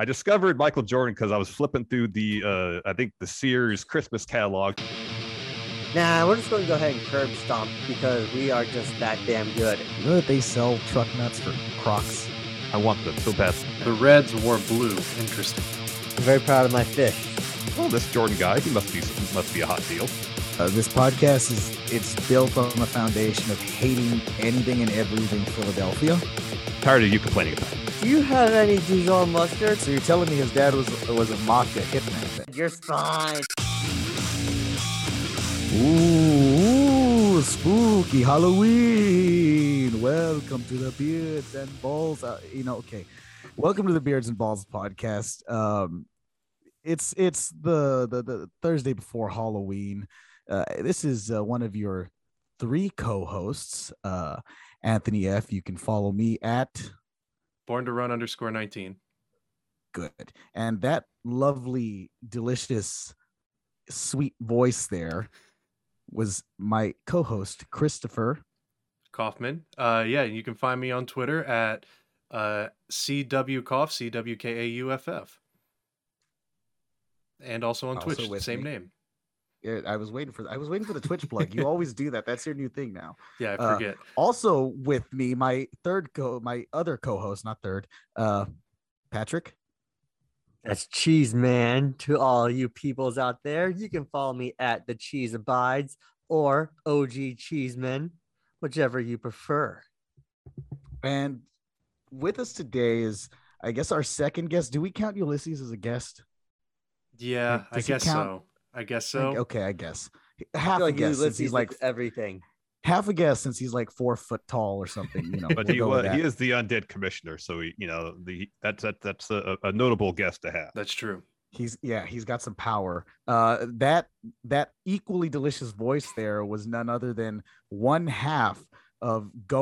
I discovered Michael Jordan because I was flipping through the, I think, the Sears Christmas catalog. Nah, we're just going to go ahead and curb stomp because we are just that damn good. You know that they sell truck nuts for Crocs? I want them so bad. The Reds wore blue. Interesting. I'm very proud of my fish. Well, this Jordan guy, he must be a hot deal. This podcast it's built on the foundation of hating anything and everything Philadelphia. Tired of you complaining about it. Do you have any Dijon mustard? So you're telling me his dad was a mafia hitman? You're fine. Ooh, spooky Halloween. Welcome to the Beards and Balls. Welcome to the Beards and Balls podcast. It's the Thursday before Halloween. This is one of your three co-hosts, Anthony F. You can follow me at Born to Run _19. Good. And that lovely, delicious, sweet voice there was my co-host, Christopher Kaufman. Yeah, you can find me on Twitter at CWKauf, CWKAUFF. And also on Twitch, the same name. Yeah, I was waiting for the Twitch plug. You always do that. That's your new thing now. Yeah, I forget. Also with me, my other co-host, Patrick. That's Cheese Man to all you peoples out there. You can follow me at The Cheese Abides or OG Cheeseman, whichever you prefer. And with us today is, I guess, our second guest. Do we count Ulysses as a guest? Yeah, I guess so. I guess so. Okay, I guess. Half a guess since he's like everything. Half a guess since he's like 4 foot tall or something, you know. But he is the undead commissioner, so he, you know, that's a notable guest to have. That's true. He's got some power. That equally delicious voice there was none other than one half of I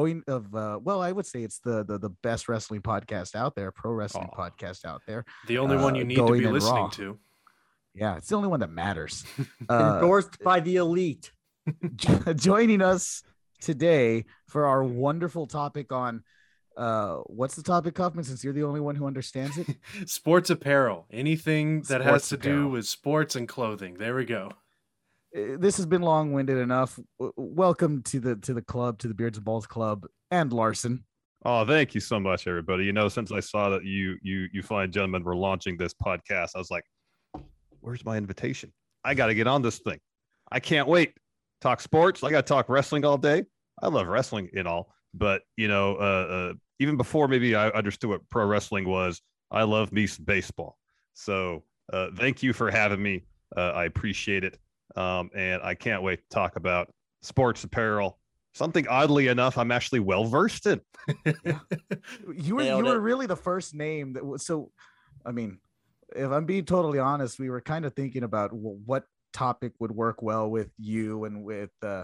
would say it's the best wrestling podcast out there, pro wrestling podcast out there. The only one you need to be listening to. Yeah, it's the only one that matters. Endorsed by the elite. Joining us today for our wonderful topic on what's the topic, Kaufman, since you're the only one who understands it? Sports apparel. Anything that has to do with sports and clothing. There we go. This has been long-winded enough. Welcome to the club, to the Beards and Balls Club, and Larson. Oh, thank you so much, everybody. You know, since I saw that you fine gentlemen were launching this podcast, I was like, where's my invitation? I got to get on this thing. I can't wait. Talk sports. I got to talk wrestling all day. I love wrestling and all, but you know, even before maybe I understood what pro wrestling was, I love me some baseball. So thank you for having me. I appreciate it. And I can't wait to talk about sports apparel. Something oddly enough, I'm actually well-versed in. You were really the first name that was, so, I mean, if I'm being totally honest, we were kind of thinking about what topic would work well with you and with, to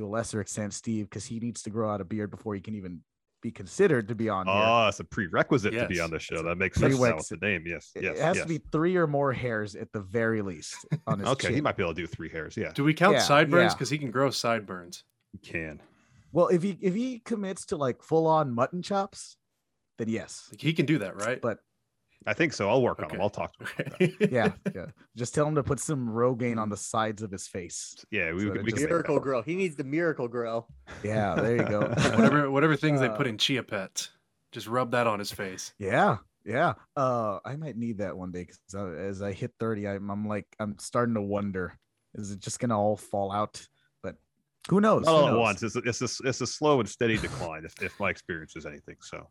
a lesser extent, Steve, because he needs to grow out a beard before he can even be considered to be on here. Oh, it's a prerequisite to be on the show. That makes sense now with the name. Yes. It has to be three or more hairs at the very least on his chin. He might be able to do three hairs, yeah. Do we count sideburns? Because he can grow sideburns. He can. Well, if he commits to like full-on mutton chops, then yes. Like he can do that, right? But I think so. I'll work on him. I'll talk to him about that. Yeah. Just tell him to put some Rogaine on the sides of his face. Yeah, we can miracle grow. He needs the miracle grow. Yeah, there you go. whatever things they put in Chia Pets, just rub that on his face. Yeah. I might need that one day because as I hit 30, I'm starting to wonder: is it just gonna all fall out? But who knows? Not all at once. It's a slow and steady decline. if my experience is anything, so.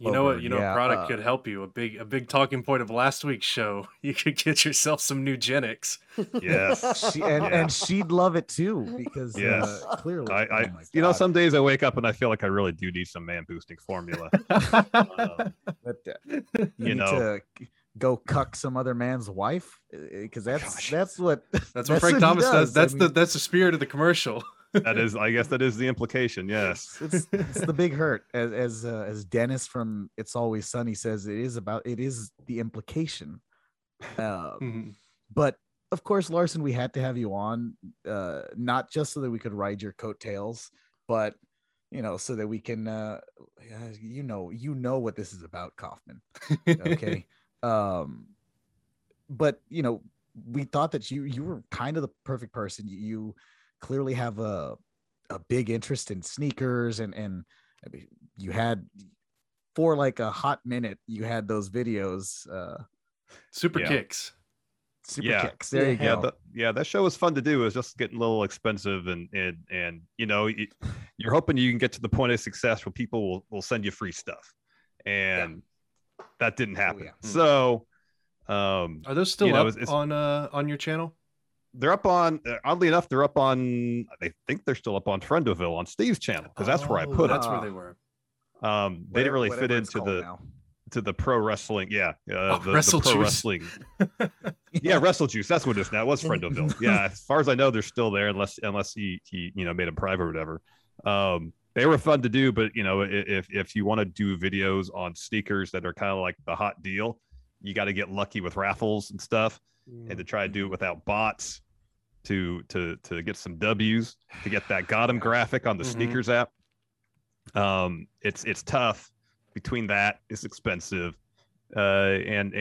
A product could help you. A big talking point of last week's show. You could get yourself some Nugenics. Yes. And she'd love it too, because clearly some days I wake up and I feel like I really do need some man boosting formula. You need to go cuck some other man's wife, because that's what Frank Thomas does. That's the spirit of the commercial. That is, I guess, that is the implication. Yes, it's the big hurt, as Dennis from It's Always Sunny says. It is the implication. But of course, Larson, we had to have you on, not just so that we could ride your coattails, but you know, so that we can, you know what this is about, Kaufman. Okay. But, you know, we thought that you were kind of the perfect person. You clearly have a big interest in sneakers, and I mean, you had for like a hot minute, you had those videos, super kicks. There you go. That show was fun to do. It was just getting a little expensive, and you know, you're hoping you can get to the point of success where people will send you free stuff, and that didn't happen. Oh, yeah. So, are those still up on your channel? They're up on, oddly enough, I think they're still up on Friendoville on Steve's channel, because that's where I put it. That's where they were. They didn't really fit into the pro wrestling. Yeah. Wrestling. Yeah. Wrestle Juice. That's what it is now. It was Friendoville. Yeah. As far as I know, they're still there unless he made them private or whatever. They were fun to do, but you know, if you want to do videos on sneakers that are kind of like the hot deal, you got to get lucky with raffles and stuff. And to try to do it without bots to get some W's, to get that got 'em graphic on the sneakers app. It's tough. Between that, it's expensive. And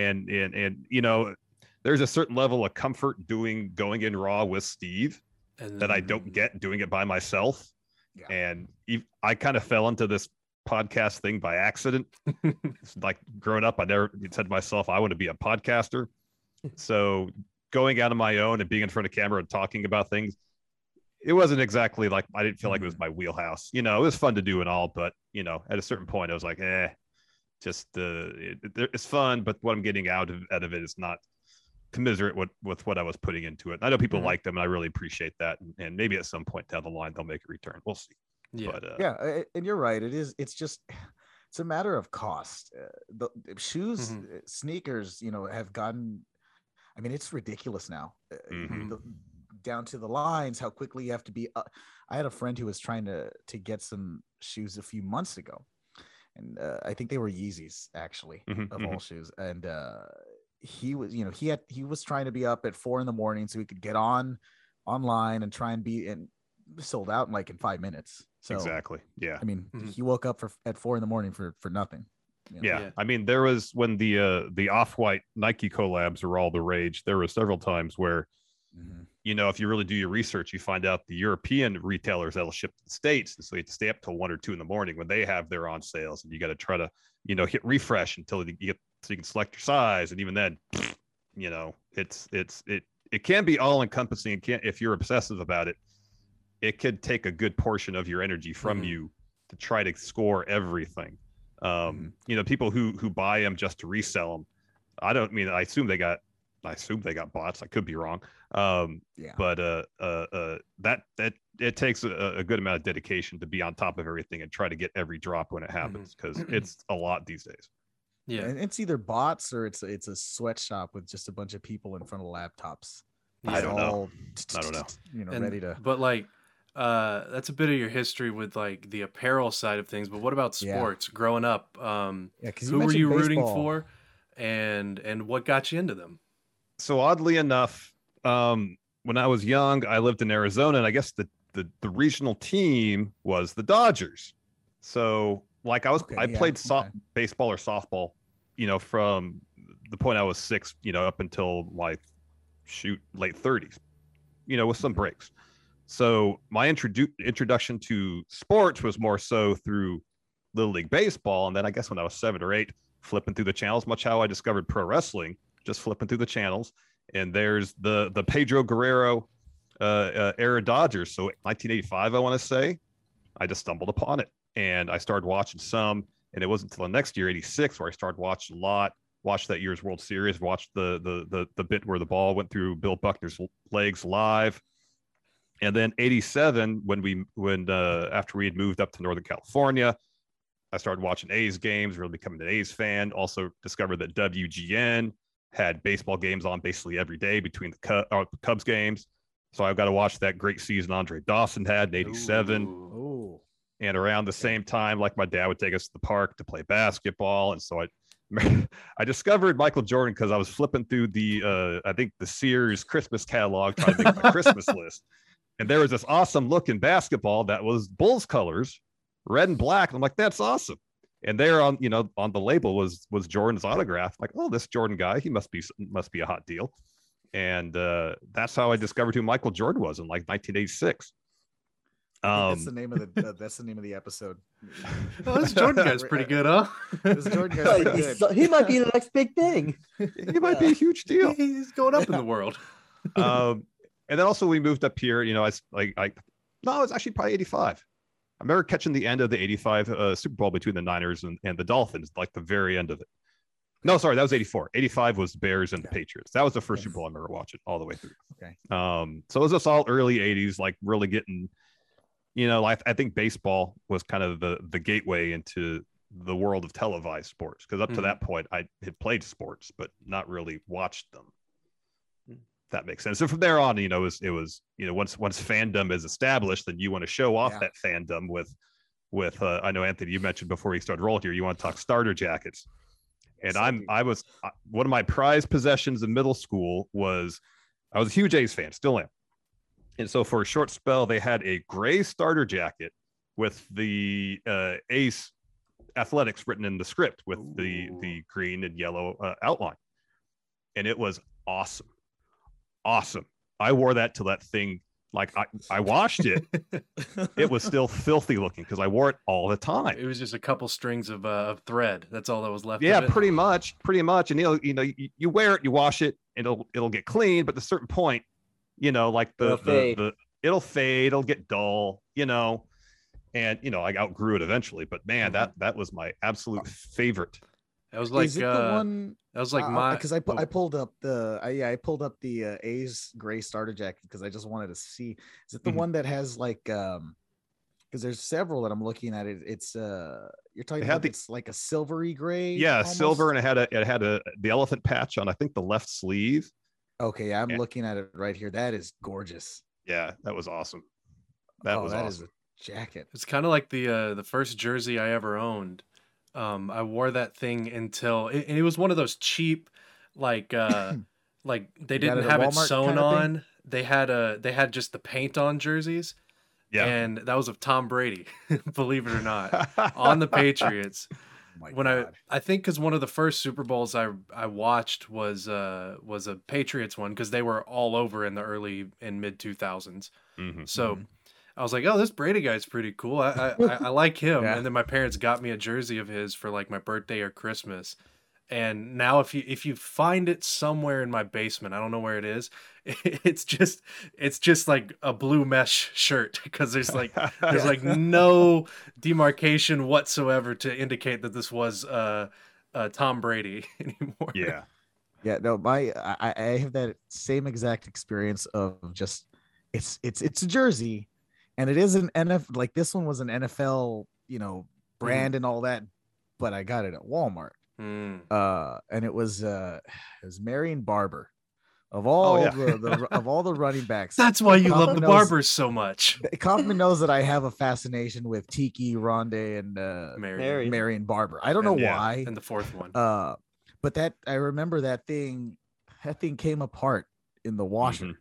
you know, there's a certain level of comfort going in raw with Steve that I don't get doing it by myself. Yeah. And I kind of fell into this podcast thing by accident. It's like growing up, I never said to myself, I want to be a podcaster. So going out on my own and being in front of camera and talking about things, it wasn't exactly like, I didn't feel like it was my wheelhouse. You know, it was fun to do and all, but you know, at a certain point I was like, it's fun, but what I'm getting out of it is not commensurate with what I was putting into it. And I know people like them, and I really appreciate that. And maybe at some point down the line, they'll make a return. We'll see. Yeah. But, and you're right. It's a matter of cost. The shoes, sneakers, you know, have gotten, I mean, it's ridiculous now, down to the lines, how quickly you have to be. I had a friend who was trying to get some shoes a few months ago, and I think they were Yeezys, actually, all shoes. And he was, you know, he was trying to be up at 4 a.m. so he could get online and try and be in, sold out in 5 minutes. So, exactly. Yeah. I mean, he woke up at 4 a.m. for nothing. You know? Yeah. I mean, there was, when the Off-White Nike collabs were all the rage, there were several times where, you know, if you really do your research, you find out the European retailers that'll ship to the States. And so you have to stay up till 1 or 2 a.m. when they have their on sales, and you got to try to, you know, hit refresh until you get, so you can select your size. And even then, you know, it can be all encompassing. It can't, if you're obsessive about it, it could take a good portion of your energy from you to try to score everything. You know, people who buy them just to resell them, I assume they got bots. I could be wrong. But that it takes a good amount of dedication to be on top of everything and try to get every drop when it happens, because it's a lot these days. Yeah, and it's either bots or it's a sweatshop with just a bunch of people in front of laptops. I don't know. You know, ready to. But like, that's a bit of your history with like the apparel side of things. But what about sports? Growing up, who were you rooting for, and what got you into them? So oddly enough, when I was young, I lived in Arizona, and I guess the regional team was the Dodgers. So like I played baseball or softball, you know, from the point I was 6, you know, up until like late 30s, you know, with some breaks. So my introduction to sports was more so through Little League Baseball. And then I guess when I was 7 or 8, flipping through the channels, much how I discovered pro wrestling, just flipping through the channels, and there's the Pedro Guerrero era Dodgers. So 1985, I want to say, I just stumbled upon it, and I started watching some, and it wasn't until the next year, 86, where I started watching a lot, watched that year's World Series, watched the bit where the ball went through Bill Buckner's legs live. And then 87, after we had moved up to Northern California, I started watching A's games, really becoming an A's fan. Also discovered that WGN had baseball games on basically every day between the Cubs games. So I've got to watch that great season Andre Dawson had in 87. Ooh. And around the same time, like my dad would take us to the park to play basketball. And so I discovered Michael Jordan because I was flipping through the Sears Christmas catalog, trying to make my Christmas list. And there was this awesome looking basketball that was Bulls colors, red and black. And I'm like, that's awesome. And there on, you know, on the label was Jordan's autograph. Like, oh, this Jordan guy, he must be a hot deal. And that's how I discovered who Michael Jordan was in like 1986. That's the name of the episode. Oh, this Jordan guy's pretty good, huh? This Jordan guy's pretty good. He might be the next big thing. He might be a huge deal. He's going up in the world. And then also we moved up here. You know, it's actually probably 85. I remember catching the end of the 85 Super Bowl between the Niners and the Dolphins, like the very end of it. No, sorry, that was 84. 85 was the Bears and the Patriots. That was the first Super Bowl I remember watching all the way through. Okay. So it was just all early 80s, like really getting, you know, I think baseball was kind of the gateway into the world of televised sports. Because up to that point, I had played sports, but not really watched them. That makes sense. So from there on, you know, it was you know, once fandom is established, then you want to show off that fandom with I know, Anthony, you mentioned before we started rolling here, you want to talk starter jackets, and I was one of my prized possessions in middle school was I was a huge A's fan, still am, and so for a short spell they had a gray starter jacket with the A's athletics written in the script with the green and yellow outline, and it was awesome. I wore that till that thing, like I washed it. It was still filthy looking because I wore it all the time. It was just a couple strings of thread. That's all that was left. Yeah, pretty much. And you know, you wear it, you wash it, it'll get clean. But at a certain point, you know, like it'll fade, it'll get dull, you know. And you know, I outgrew it eventually. But man, that was my absolute favorite. That was like the one. That was like my, because I pulled up the A's gray starter jacket because I just wanted to see. Is it the one that has like because there's several that I'm looking at. It's you're talking about it's like a silvery gray. Yeah, almost? Silver, and it had the elephant patch on I think the left sleeve. Okay, yeah, I'm looking at it right here. That is gorgeous. Yeah, that was awesome. That awesome. Is a jacket. It's kind of like the first jersey I ever owned. I wore that thing until it was one of those cheap, like they didn't have it sewn on. They had just the paint on jerseys. Yeah. And that was of Tom Brady, believe it or not, on the Patriots. God. I think because one of the first Super Bowls I watched was a Patriots one because they were all over in the early and mid 2000s. Mm-hmm. So I was like, oh, this Brady guy's pretty cool. I like him. Yeah. And then my parents got me a jersey of his for like my birthday or Christmas. And now if you find it somewhere in my basement, I don't know where it is. It's just like a blue mesh shirt because there's like no demarcation whatsoever to indicate that this was Tom Brady anymore. Yeah. Yeah. No, I have that same exact experience of just it's a jersey. And it is an NFL, like this one was an NFL, you know, brand and all that, but I got it at Walmart. And it was Marion Barber of all of all the running backs. That's why you love the Barbers so much. Kaufman knows that I have a fascination with Tiki, Rondé, and Marion Barber. I don't know why. And the fourth one. But that I remember that thing came apart in the washer.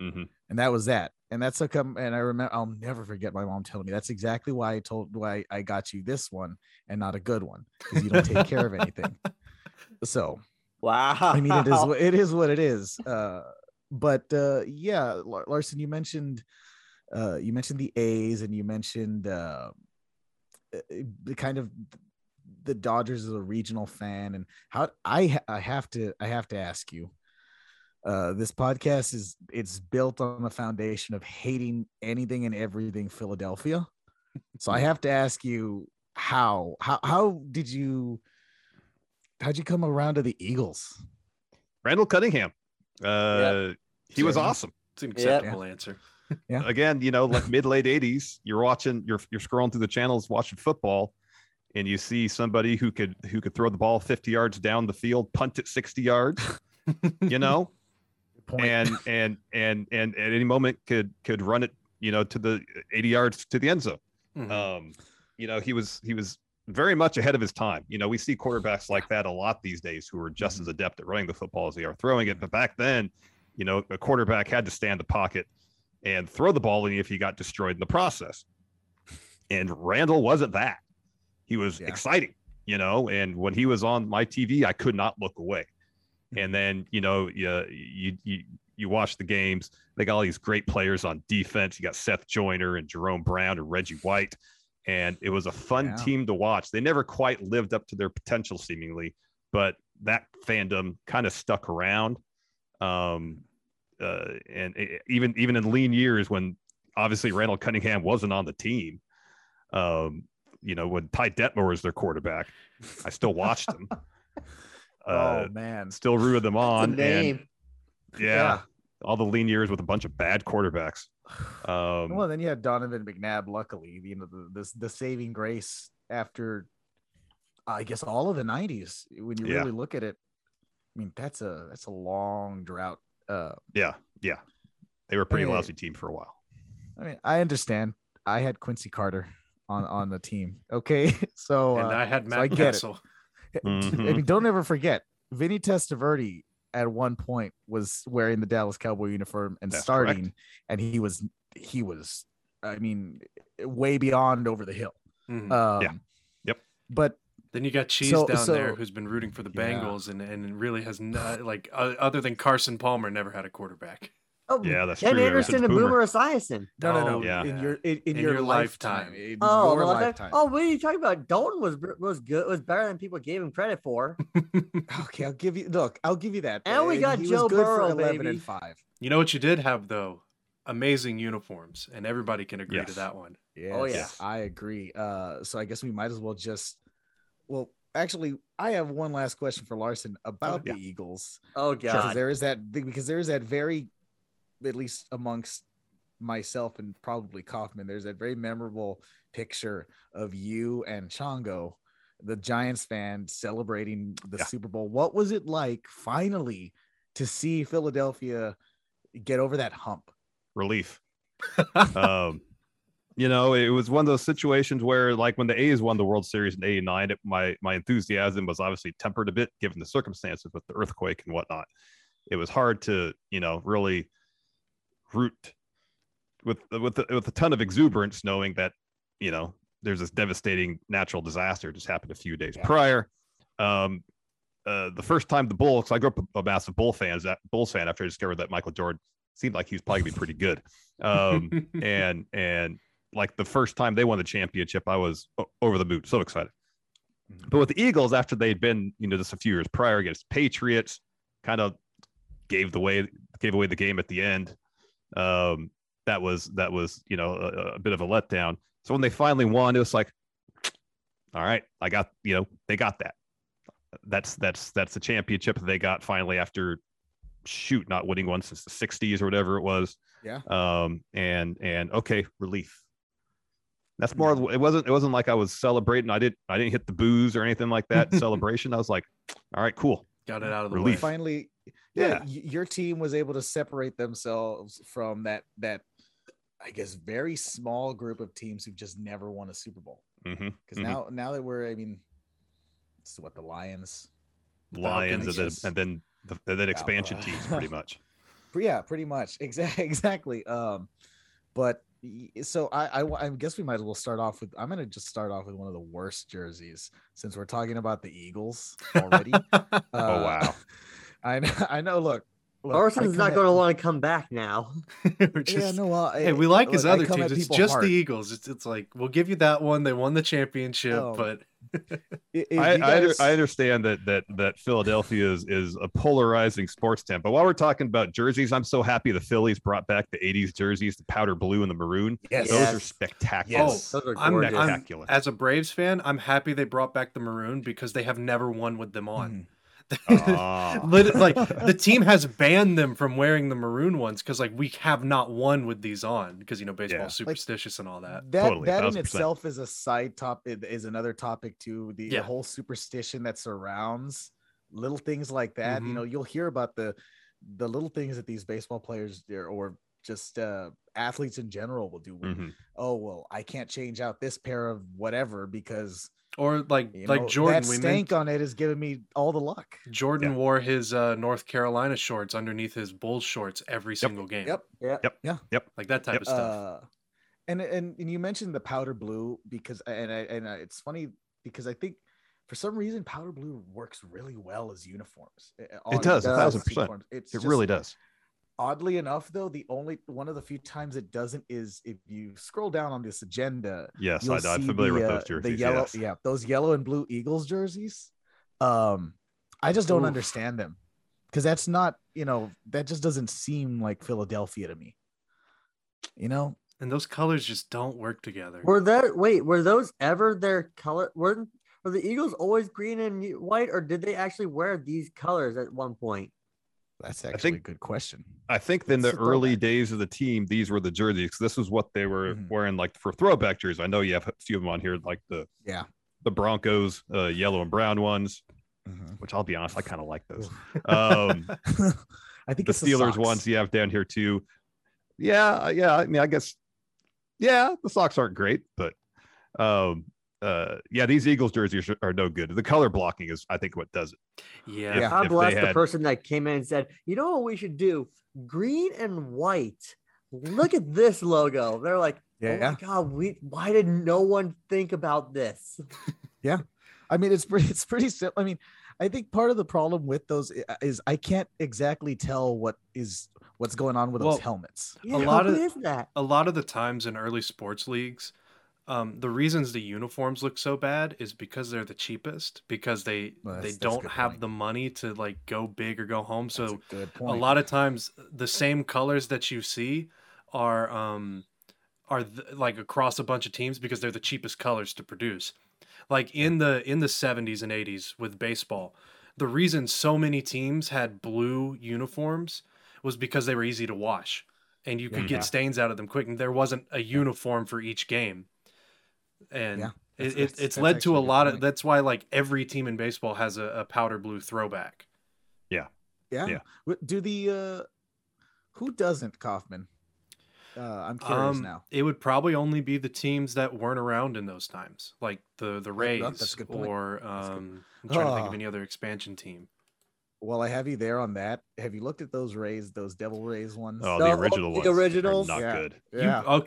Mm-hmm. And that was that. And that's how come. And I remember, I'll never forget my mom telling me that's exactly why why I got you this one and not a good one because you don't take care of anything. So, wow. I mean, it is what it is. But Larson, you mentioned the A's and you mentioned the kind of the Dodgers as a regional fan, and how I have to ask you. This podcast it's built on the foundation of hating anything and everything Philadelphia. So I have to ask you, how'd you come around to the Eagles? Randall Cunningham. He was awesome. It's an acceptable answer. Yeah. Again, you know, like mid-late 80s, you're watching, you're scrolling through the channels, watching football, and you see somebody who could throw the ball 50 yards down the field, punt it 60 yards, you know? And at any moment could run it, you know, to the 80 yards to the end zone. Mm-hmm. You know, he was very much ahead of his time. You know, we see quarterbacks like that a lot these days who are just as adept at running the football as they are throwing it. But back then, you know, a quarterback had to stand the pocket and throw the ball in if he got destroyed in the process. And Randall wasn't that. He was exciting. you know, and when he was on my TV, I could not look away. And then, you know, you watch the games. They got all these great players on defense. You got Seth Joyner and Jerome Brown and Reggie White. And it was a fun team to watch. They never quite lived up to their potential, seemingly, but that fandom kind of stuck around. And it, even in lean years when obviously Randall Cunningham wasn't on the team, you know, when Ty Detmer was their quarterback, I still watched them. Oh man, still rooted them on. Yeah. All the lean years with a bunch of bad quarterbacks. Well, then you had Donovan McNabb. Luckily, you know, the saving grace after, I guess, all of the 90s. When you really look at it, I mean, that's a long drought. Yeah. They were a pretty lousy team for a while. I mean, I understand. I had Quincy Carter on the team. Okay, so and I had Matt Kessel. I mean, don't ever forget, Vinny Testaverde at one point was wearing the Dallas Cowboy uniform and that's starting, correct. And he was, I mean, way beyond over the hill. Yep. But then you got Cheese there who's been rooting for the Bengals and really has not, like, other than Carson Palmer, never had a quarterback. Oh, yeah, that's true. And Anderson and Boomer Esiason. No. Yeah. In your lifetime. In your lifetime. Oh, what are you talking about? Dalton was good. Was better than people gave him credit for. Okay, I'll give you that. And we got Joe Burrow, baby. 11-5. You know what you did have though? Amazing uniforms, and everybody can agree to that one. Yes. Oh yeah, yes. I agree. So I guess we might as well just. Well, actually, I have one last question for Larson about the Eagles. Oh god, because there is that very. At least amongst myself and probably Kaufman, there's that very memorable picture of you and Chongo, the Giants fan, celebrating the Super Bowl. What was it like finally to see Philadelphia get over that hump? Relief. You know, it was one of those situations where, like, when the A's won the World Series in '89, my enthusiasm was obviously tempered a bit given the circumstances with the earthquake and whatnot. It was hard to, you know, really root with a ton of exuberance, knowing that, you know, there's this devastating natural disaster just happened a few days prior. The first time the Bulls, I grew up a massive Bulls fan after I discovered that Michael Jordan seemed like he was probably gonna be pretty good. And like the first time they won the championship, I was over the moon, so excited. But with the Eagles, after they'd been, you know, just a few years prior against Patriots, kind of gave away the game at the end. That was, you know, a bit of a letdown. So when they finally won, it was like, all right, I got, you know, they got that. That's the championship they got finally after not winning one since the 60s or whatever it was. Yeah. And okay, relief. That's more, it wasn't like I was celebrating. I didn't hit the booze or anything like that in celebration. I was like, all right, cool. Got it out of the way. Finally. Yeah, your team was able to separate themselves from that, I guess, very small group of teams who just never won a Super Bowl. Because now that we're, I mean, it's what the Lions, and then expansion teams, pretty much. Yeah, pretty much, exactly. But so I guess we might as well start off with. I'm gonna just start off with one of the worst jerseys since we're talking about the Eagles already. Oh wow. I know. Look Larson's not going to want to come back now. We like his other teams. It's just the Eagles. It's like, we'll give you that one. They won the championship, but I understand that Philadelphia is a polarizing sports town. But while we're talking about jerseys, I'm so happy the Phillies brought back the '80s jerseys, the powder blue and the maroon. Yes. Those are spectacular. Yes. Those are spectacular. As a Braves fan, I'm happy they brought back the maroon because they have never won with them on. Like the team has banned them from wearing the maroon ones because, like, we have not won with these on because, you know, baseball is superstitious, like, and all that. That in itself is a side topic, is another topic too. The whole superstition that surrounds little things like that. You know, you'll hear about the little things that these baseball players or just athletes in general will do. Oh well, I can't change out this pair of whatever because. Or like Jordan, that stank on it is giving me all the luck. Jordan wore his North Carolina shorts underneath his Bulls shorts every single game. Yep. Like that type of stuff. And you mentioned the powder blue because, and it's funny because I think for some reason, powder blue works really well as uniforms. It does, 1000%. It really does. Oddly enough, though, the only one of the few times it doesn't is if you scroll down on this agenda. Yes, I'm familiar with those jerseys. The yellow, yes. Yeah, those yellow and blue Eagles jerseys. I just don't understand them, because that's not, that just doesn't seem like Philadelphia to me. And those colors just don't work together. Were those ever their color? Were the Eagles always green and white, or did they actually wear these colors at one point? That's actually a good question. I think in the early days of the team, these were the jerseys. This was what they were wearing, like for throwback jerseys. I know you have a few of them on here, like the Broncos, yellow and brown ones, which I'll be honest, I kind of like those. I think the Steelers ones you have down here too. Yeah. I mean, I guess, the socks aren't great, but these Eagles jerseys are no good. The color blocking is, I think, what does it. Yeah. God bless the person that came in and said, you know what we should do? Green and white. Look at this logo. They're like, oh my God, why did no one think about this? Yeah. I mean, it's pretty simple. I mean, I think part of the problem with those is I can't exactly tell what's going on with those helmets. Yeah, a lot of the times in early sports leagues, the reasons the uniforms look so bad is because they're the cheapest, because they don't have the money to like go big or go home. So a lot of times the same colors that you see are like across a bunch of teams because they're the cheapest colors to produce. Like in the 70s and 80s with baseball, the reason so many teams had blue uniforms was because they were easy to wash and you could get stains out of them quick. And there wasn't a uniform for each game. And it's led to a lot of, that's why like every team in baseball has a powder blue throwback. Yeah. Do the, who doesn't, Kaufman? I'm curious now. It would probably only be the teams that weren't around in those times, like the Rays or I'm trying to think of any other expansion team. Well, I have you there on that. Have you looked at those Rays, those Devil Rays ones? Oh, the original ones. The originals, not good. Yeah.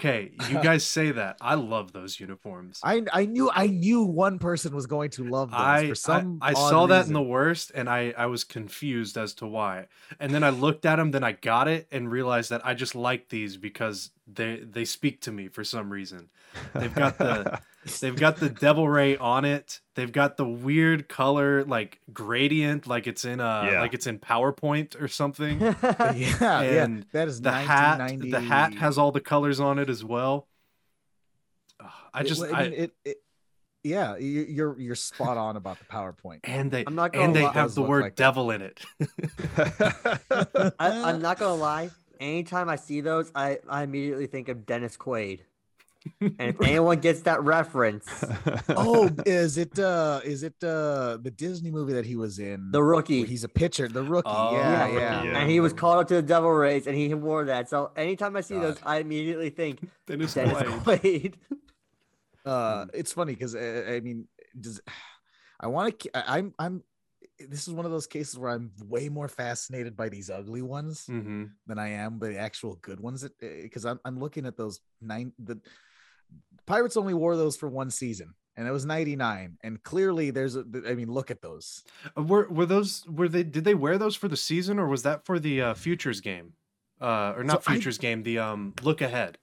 You guys say that. I love those uniforms. I knew one person was going to love those. I saw that in the worst, and I was confused as to why. And then I looked at them, then I got it, and realized that I just like these because they speak to me for some reason. They've got the Devil Ray on it. They've got the weird color, like gradient, like it's in PowerPoint or something. That is the hat. The hat has all the colors on it as well. You're spot on about the PowerPoint. And they have the word like devil in it. I'm not gonna lie. Anytime I see those, I immediately think of Dennis Quaid. And if anyone gets that reference, is it the Disney movie that he was in, The Rookie? He's a pitcher, The Rookie. Yeah. And he was called up to the Devil Rays, and he wore that. So anytime I see those, I immediately think Dennis Quaid. It's funny because this is one of those cases where I'm way more fascinated by these ugly ones than I am by the actual good ones. Because I'm looking at those the Pirates only wore those for one season, and it was 99. And clearly, look at those. Did they wear those for the season, or was that for the futures game, The look ahead.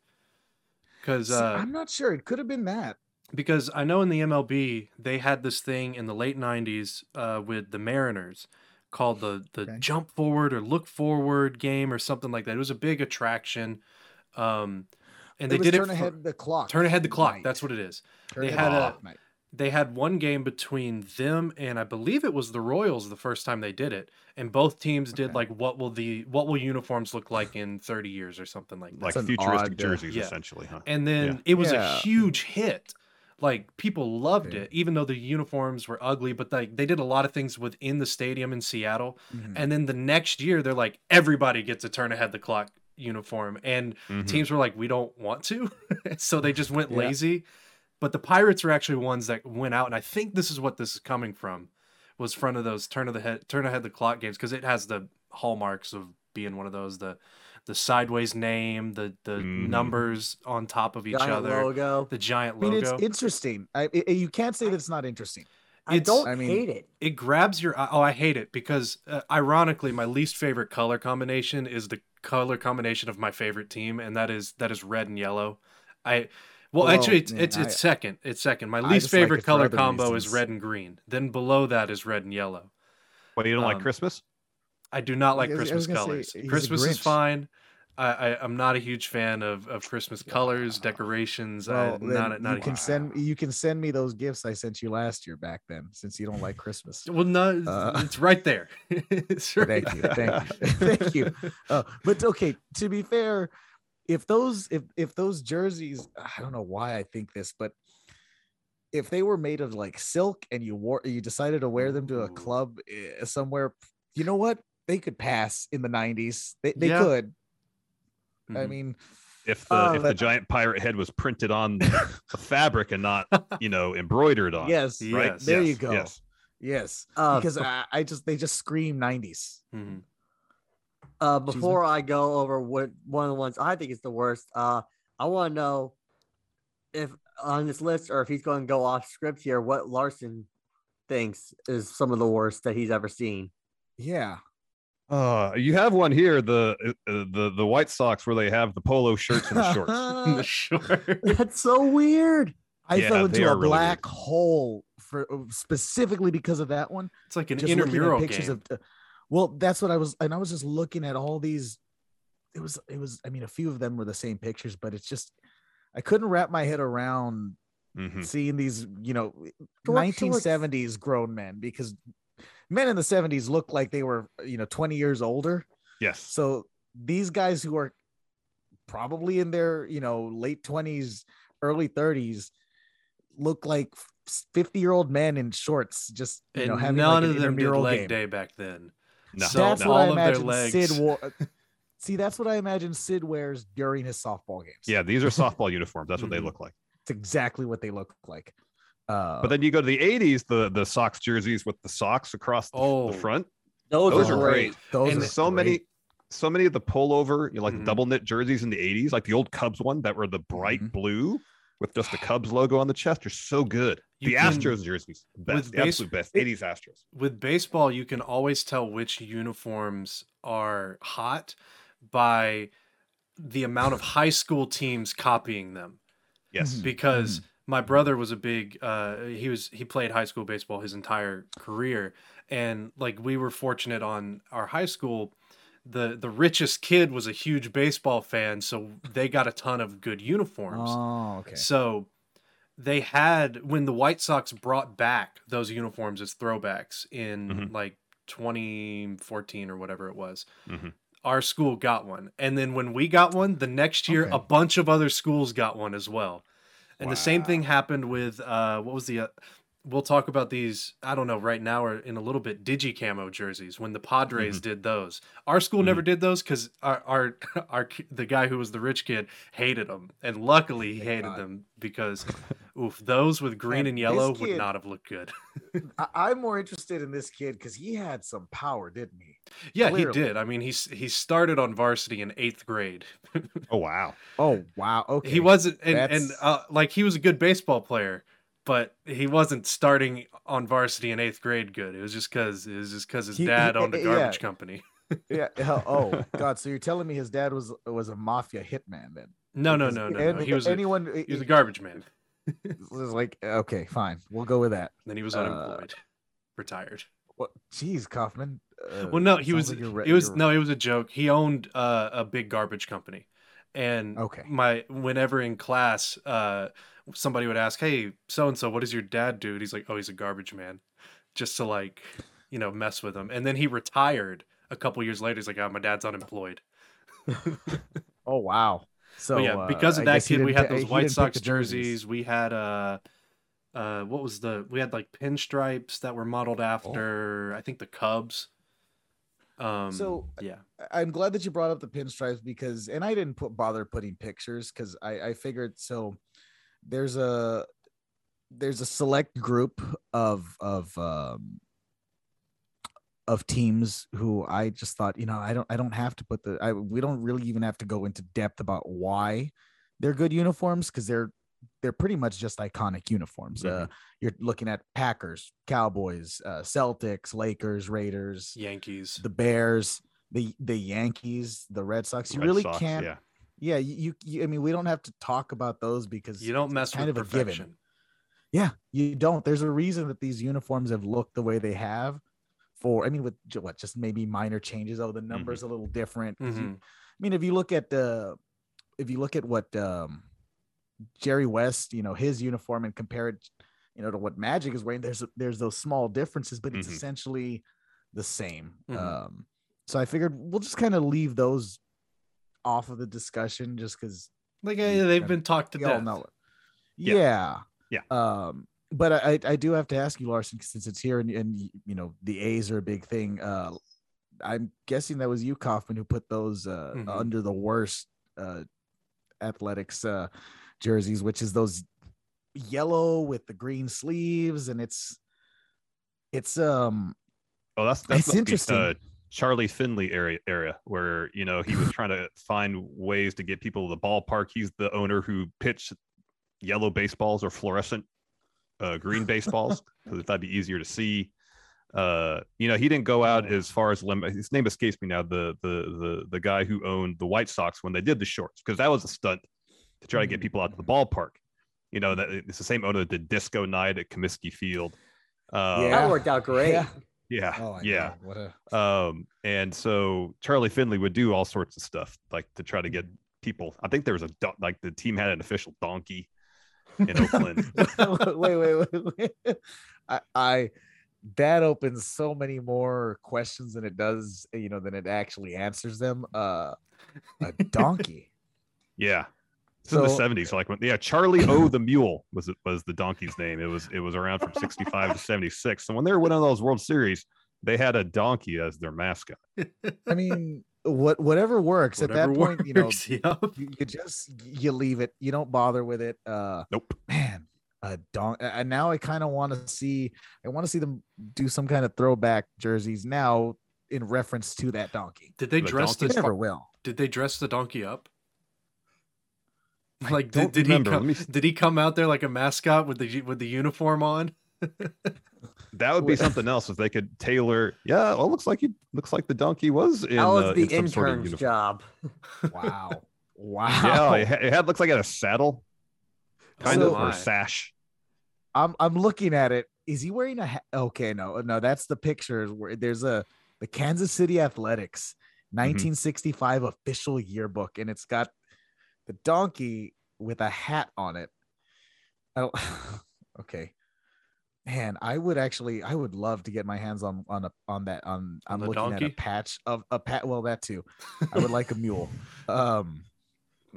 Because I'm not sure. It could have been that. Because I know in the MLB, they had this thing in the late 90s with the Mariners called the jump forward or look forward game or something like that. It was a big attraction. And they did it. Turn ahead the clock. Night. That's what it is. They had one game between them and I believe it was the Royals the first time they did it. And both teams did like what will uniforms look like in 30 years or something like that. Like futuristic jerseys, essentially. Huh? And then it was a huge hit. Like people loved it, even though the uniforms were ugly, but like they did a lot of things within the stadium in Seattle. Mm-hmm. And then the next year they're like, everybody gets a turn ahead the clock uniform. And teams were like, we don't want to. So they just went lazy. But the Pirates were actually ones that went out. And I think this is what this is coming from, was front of those turn ahead the clock games. Cause it has the hallmarks of being one of those, the sideways name, the numbers on top of each other, the giant logo. It's interesting. You can't say that it's not interesting. I mean, I hate it. It grabs your eye. Oh, I hate it because ironically, my least favorite color combination is the color combination of my favorite team, and that is red and yellow. Well, actually, it's second. It's second. My least favorite color combo is red and green. Then below that is red and yellow. Well, you don't like Christmas? I do not like Christmas colors. Christmas is fine. I'm not a huge fan of Christmas colors, decorations. Well, you can send me those gifts I sent you last year back then, since you don't like Christmas. Well, no, it's right there. Sure. Thank you. But okay, to be fair, if those jerseys, I don't know why I think this, but if they were made of like silk and you decided to wear them to a club somewhere, you know what? They could pass in the 90s. They could. I mean, if the giant pirate head was printed on the fabric and not, embroidered on. Yes. Right. Yes, there you go. Yes. Because they just scream 90s. Mm-hmm. Before I go over what one of the ones I think is the worst, I want to know if on this list or if he's going to go off script here, what Larson thinks is some of the worst that he's ever seen. Yeah. You have one here, the White Sox, where they have the polo shirts and the shorts. The shorts. That's so weird. I fell into a black hole specifically because of that one. It's like an intramural game. Well, that's what I was just looking at all these. It was. I mean, a few of them were the same pictures, but it's just I couldn't wrap my head around seeing these, 1970s grown men, because men in the 70s looked like they were, 20 years older. Yes. So these guys who are probably in their, late 20s, early 30s look like 50-year-old men in shorts. Just having none of them did leg day back then. No. So that's what I imagine Sid wore. See, that's what I imagine Sid wears during his softball games. Yeah, these are softball uniforms. That's what they look like. It's exactly what they look like. But then you go to the 80s, the Sox jerseys with the socks across the front. Those are great. So many of the pullover, double knit jerseys in the 80s, like the old Cubs one that were the bright blue with just the Cubs logo on the chest, are so good. Astros jerseys, absolute best 80s Astros. With baseball, you can always tell which uniforms are hot by the amount of high school teams copying them. Yes. Because my brother was a big he played high school baseball his entire career, and like we were fortunate on our high school, the richest kid was a huge baseball fan, so they got a ton of good uniforms. Oh, okay. So they had, when the White Sox brought back those uniforms as throwbacks in 2014 or whatever it was. Mm-hmm. Our school got one, and then when we got one the next year, a bunch of other schools got one as well. And the same thing happened with, we'll talk about these, I don't know, right now or in a little bit, Digicamo jerseys, when the Padres did those. Our school never did those because the guy who was the rich kid hated them. And luckily he hated them because, those with green and yellow would not have looked good. I'm more interested in this kid because he had some power, didn't he? Yeah, clearly. He did. I mean, he started on varsity in 8th grade. Oh wow. Okay. He wasn't, and he was a good baseball player, but he wasn't starting on varsity in 8th grade good. It was just because his dad owned a garbage company. Yeah. Oh God. So you're telling me his dad was a mafia hitman then? No. He was a garbage man. It was like, okay, fine, we'll go with that. And then he was unemployed, retired. Well, geez, Kaufman. Well, no, he was. Like it was a joke. He owned a big garbage company, and whenever in class, somebody would ask, "Hey, so and so, what does your dad do?" And he's like, "Oh, he's a garbage man," just to mess with him. And then he retired a couple years later. He's like, "Oh, my dad's unemployed." Oh wow. So but yeah, because of that kid, we had those White Sox jerseys. We had we had pinstripes that were modeled after I think the Cubs. So yeah, I'm glad that you brought up the pinstripes because, and I didn't bother putting pictures because I figured so. There's a select group of teams who I just thought, I don't have to put we don't really even have to go into depth about why they're good uniforms because they're they're pretty much just iconic uniforms. Mm-hmm. You're looking at Packers, Cowboys, Celtics, Lakers, Raiders, Yankees, the Bears, the Yankees, the Red Sox. You really can't. Yeah. You I mean, we don't have to talk about those because you don't mess with perfection. Yeah, you don't. There's a reason that these uniforms have looked the way they have for, I mean, with what, just maybe minor changes. Oh, the number's a little different. Mm-hmm. I mean, if you look at what Jerry West, you know, his uniform and compare it, you know, to what Magic is wearing, there's those small differences, but it's essentially the same. Mm-hmm. So I figured we'll just kind of leave those off of the discussion just because they've been talked to death. Yeah. But I do have to ask you, Larson, since it's here and you know, the A's are a big thing. I'm guessing that was you, Kaufman, who put those under the worst athletics jerseys, which is those yellow with the green sleeves, and it's interesting. Charlie Finley area where, you know, he was trying to find ways to get people to the ballpark. He's the owner who pitched yellow baseballs or fluorescent green baseballs because that'd be easier to see. You know, he didn't go out as far as limit. His name escapes me now. The guy who owned the White Sox when they did the shorts, because that was a stunt to try to get people out to the ballpark. You know, that it's the same owner that did Disco Night at Comiskey Field. That worked out great. Yeah. Oh, yeah. God, what a... and so Charlie Finley would do all sorts of stuff like to try to get people. I think there was the team had an official donkey in Oakland. wait. I that opens so many more questions than it does, you know, than it actually answers them. A donkey. Yeah. It's so, in the 70s, like when Charlie O the Mule was the donkey's name. It was around from 65 to 76. So when they were winning those World Series, they had a donkey as their mascot. I mean, whatever works at that point, you know, you leave it. You don't bother with it. Nope. Man, a donkey. And now I kind of want to see. I want to see them do some kind of throwback jerseys now in reference to that donkey. Did they dress the donkey up? Like did he come out there like a mascot with the uniform on? That would be something else if they could tailor. Yeah, well, looks like the donkey was in. That was the intern's sort of job. Wow. Yeah, it looks like it had a saddle, kind of or a sash. I'm looking at it. Is he wearing a hat? Okay, no, that's the picture. Where there's the Kansas City Athletics 1965 official yearbook, and it's got the donkey with a hat on it. Okay, man, I would love to get my hands on that. I'm looking donkey? At a patch of a pat. Well, that too. I would like a mule.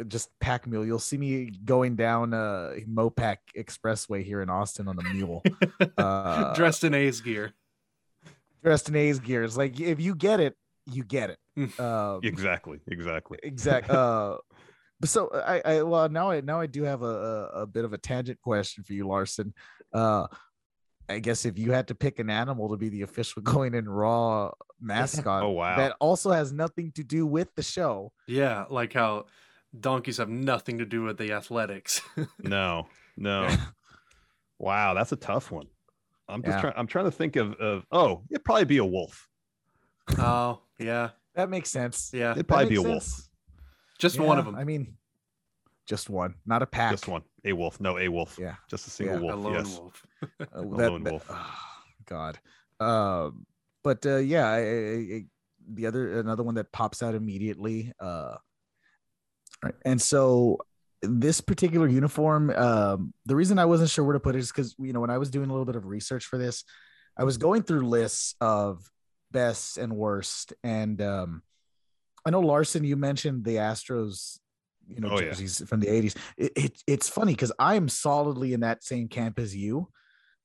Just pack mule. You'll see me going down Mopac Expressway here in Austin on a mule, dressed in A's gear. It's like if you get it, you get it. Exactly. So I do have a bit of a tangent question for you, Larson. I guess if you had to pick an animal to be the official Going in Raw mascot, that also has nothing to do with the show. Yeah, like how donkeys have nothing to do with the athletics. No. Wow, that's a tough one. I'm trying to think of it'd probably be a wolf. Oh, yeah. That makes sense. Yeah. It'd probably be a wolf. Just one of them. I mean, just one, not a pack. Just one. A wolf. No, a wolf. Yeah. Just a single wolf. A lone wolf. a lone wolf. God. But yeah, I, the other, another one that pops out immediately. Right. And so this particular uniform, the reason I wasn't sure where to put it is because, you know, when I was doing a little bit of research for this, I was going through lists of best and worst, and, I know, Larson, you mentioned the Astros, you know, jerseys from the 80s. It's funny because I am solidly in that same camp as you,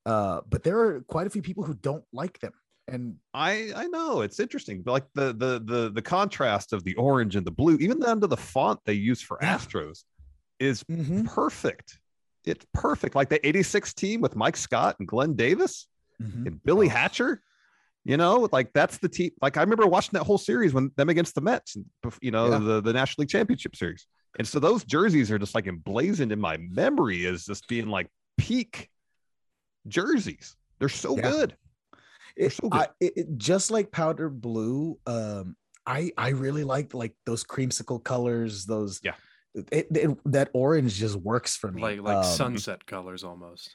but there are quite a few people who don't like them. And I know it's interesting, but like the contrast of the orange and the blue, even down to the font they use for Astros, is perfect. It's perfect, like the '86 team with Mike Scott and Glenn Davis and Billy Hatcher. You know, like that's the team. Like I remember watching that whole series when them against the Mets, the National League Championship Series. And so those jerseys are just like emblazoned in my memory as just being like peak jerseys. They're so good. Just like powder blue. I really like those creamsicle colors. Those that orange just works for me. Like sunset colors almost.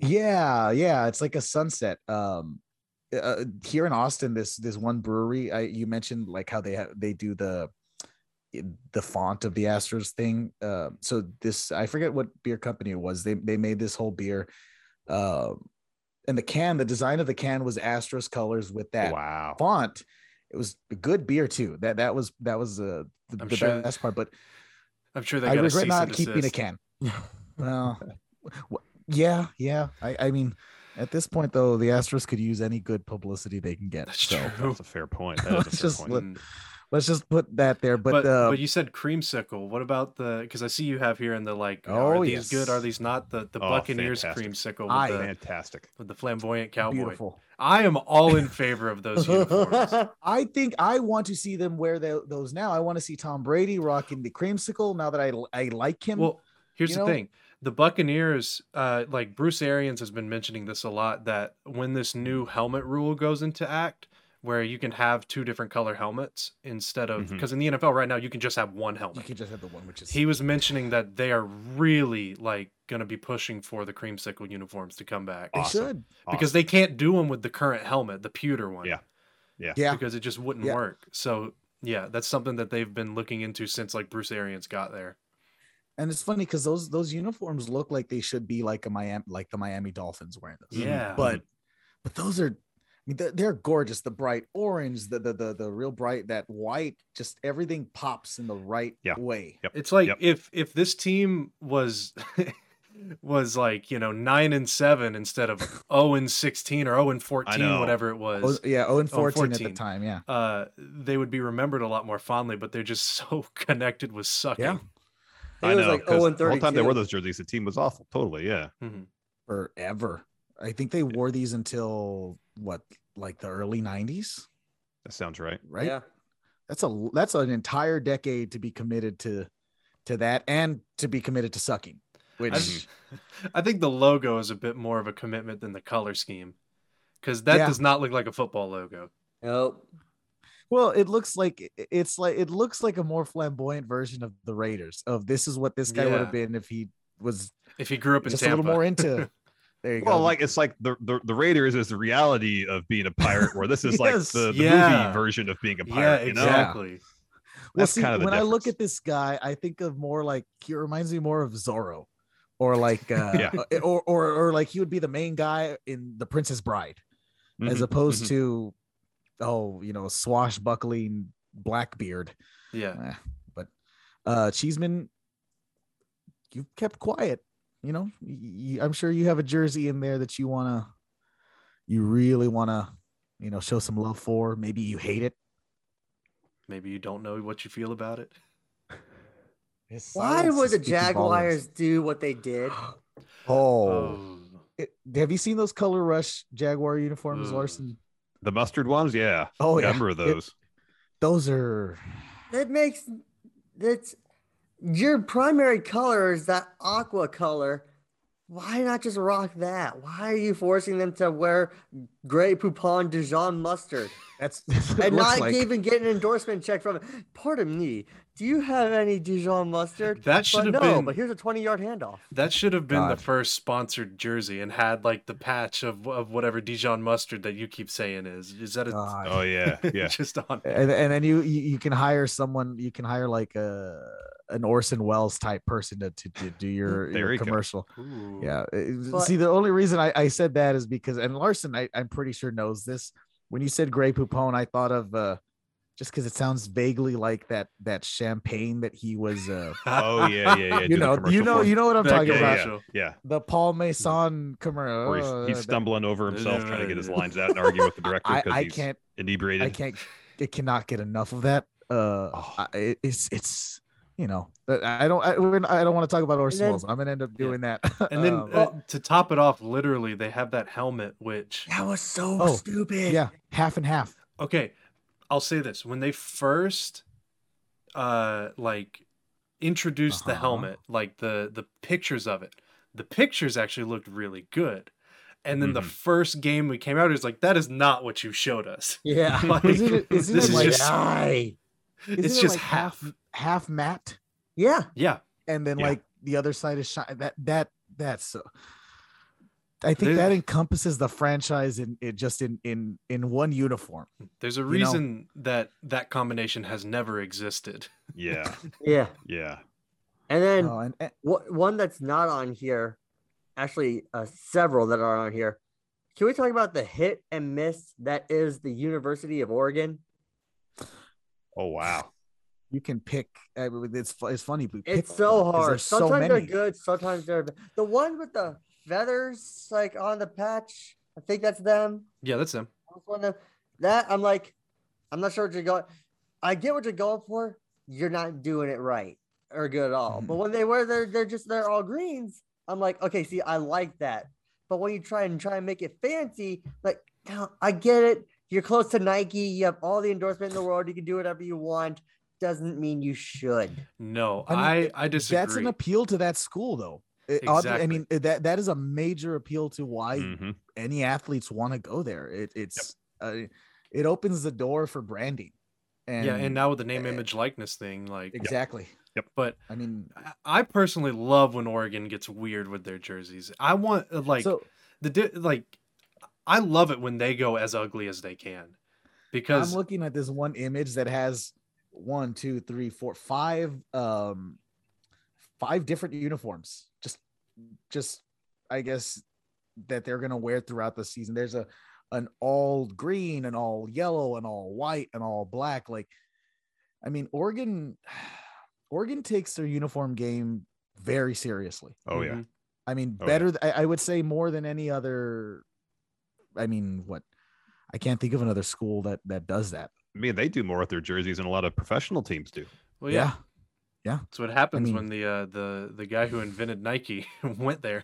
Yeah, it's like a sunset. Here in Austin, this one brewery you mentioned, like how they do the font of the Astros thing. So this, I forget what beer company it was. They made this whole beer. And the design of the can was Astros colors with that font. It was a good beer too. That was the best part. But I'm sure I regret not keeping a can. Well, yeah. I mean, at this point though, the Astros could use any good publicity they can get. That's true. That's a fair point. Let's just put that there. But you said creamsicle. What about because I see you have here in the like, are these good? Are these not? The Buccaneers creamsicle. Fantastic. With the flamboyant cowboy. Beautiful. I am all in favor of those uniforms. I think I want to see them wear those now. I want to see Tom Brady rocking the creamsicle now that I like him. Well, here's the thing. The Buccaneers, like Bruce Arians has been mentioning this a lot, that when this new helmet rule goes into act, where you can have two different color helmets instead of, because in the NFL right now, you can just have one helmet. You can just have the one, which is... He was mentioning that they are really like going to be pushing for the creamsicle uniforms to come back. They should. Because they can't do them with the current helmet, the pewter one. Yeah. Because it just wouldn't work. So yeah, that's something that they've been looking into since like Bruce Arians got there. And it's funny because those uniforms look like they should be like the Miami Dolphins wearing those. Yeah. But those are... They're gorgeous. The bright orange, the real bright, that white, just everything pops in the right way. Yep. It's like if this team was was like 9-7 instead of 0-16 or 0-14, whatever it was. 0-14 at the time. Yeah, they would be remembered a lot more fondly. But they're just so connected with sucking. Yeah, I know. Like 0-32. The whole time they wore those jerseys, the team was awful. Totally. Yeah. Mm-hmm. Forever. I think they wore these until the early 90s. That sounds right. Right. Yeah. That's an entire decade to be committed to that and to be committed to sucking, which I think the logo is a bit more of a commitment than the color scheme. Cause that does not look like a football logo. Nope. Well, it looks like a more flamboyant version of the Raiders of this is what this guy would have been if he grew up in just Tampa. A little more into There you go. Like it's like the Raiders is the reality of being a pirate, where this is like the movie version of being a pirate. Yeah, exactly. You know? That's kind of the difference. I look at this guy, I think of more like he reminds me more of Zorro, or like or like he would be the main guy in The Princess Bride, as opposed to swashbuckling Blackbeard. Yeah, but Cheeseman, you kept quiet. You know, I'm sure you have a jersey in there that you really want to show some love for. Maybe you hate it. Maybe you don't know what you feel about it. Why would the Jaguars do what they did? Have you seen those Color Rush Jaguar uniforms, Larson? The mustard ones? Yeah. Oh, yeah. Remember those. Your primary color is that aqua color. Why not just rock that? Why are you forcing them to wear Grey Poupon Dijon mustard? That's and not even get an endorsement check from it. Pardon me, do you have any Dijon mustard? That should have been. But here's a 20-yard handoff. That should have been the first sponsored jersey and had like the patch of whatever Dijon mustard that you keep saying is that a? Oh yeah. Just on. And then you can hire someone. You can hire like an Orson Welles type person to do your commercial. Yeah. But, see, the only reason I said that is because, and Larson, I'm pretty sure knows this. When you said Grey Poupon, I thought of just because it sounds vaguely like that champagne that he was. Yeah. You know what I'm talking about. Yeah. The Paul Masson commercial. Where he's stumbling over himself trying to get his lines out and argue with the director because he's inebriated. It cannot get enough of that. I don't want to talk about Orson Welles. I'm gonna end up doing that. And then to top it off, literally, they have that helmet, which that was so stupid. Yeah, half and half. Okay, I'll say this: when they first, like, introduced the helmet, like the pictures of it. The pictures actually looked really good. And then the first game we came out, it was like, that is not what you showed us. Yeah. Like, isn't it just half matte? Yeah. Yeah. And then like the other side is shine. That's I think that encompasses the franchise in one uniform. There's a reason that combination has never existed. Yeah. Yeah. Yeah. And then one that's not on here, actually several that are on here. Can we talk about the hit and miss that is the University of Oregon? Oh, wow. You can pick. It's funny. It's so hard. Sometimes they're good. Sometimes they're the one with the feathers like on the patch. I think that's them. Yeah, that's them. I'm like, I'm not sure what you're going. I get what you're going for. You're not doing it right or good at all. But when they wear they're all greens. I'm like, okay, see, I like that. But when you try and make it fancy, like, no, I get it. You're close to Nike. You have all the endorsement in the world. You can do whatever you want. Doesn't mean you should. No, I disagree. That's an appeal to that school, though. Exactly. I mean, that is a major appeal to why any athletes want to go there. It opens the door for branding. And, and now with the name, image, likeness thing, like exactly. Yep. But I mean, I personally love when Oregon gets weird with their jerseys. I want I love it when they go as ugly as they can, because I'm looking at this one image that has 1, 2, 3, 4, 5 5 different uniforms just I guess that they're gonna wear throughout the season. There's an all green, an all yellow, an all white, an all black. Like, I mean, Oregon takes their uniform game very seriously. Oh yeah. I mean, I would say more than any other. I mean, I can't think of another school that does that. I mean, they do more with their jerseys than a lot of professional teams do. Well, yeah. That's what happens when the guy who invented Nike went there,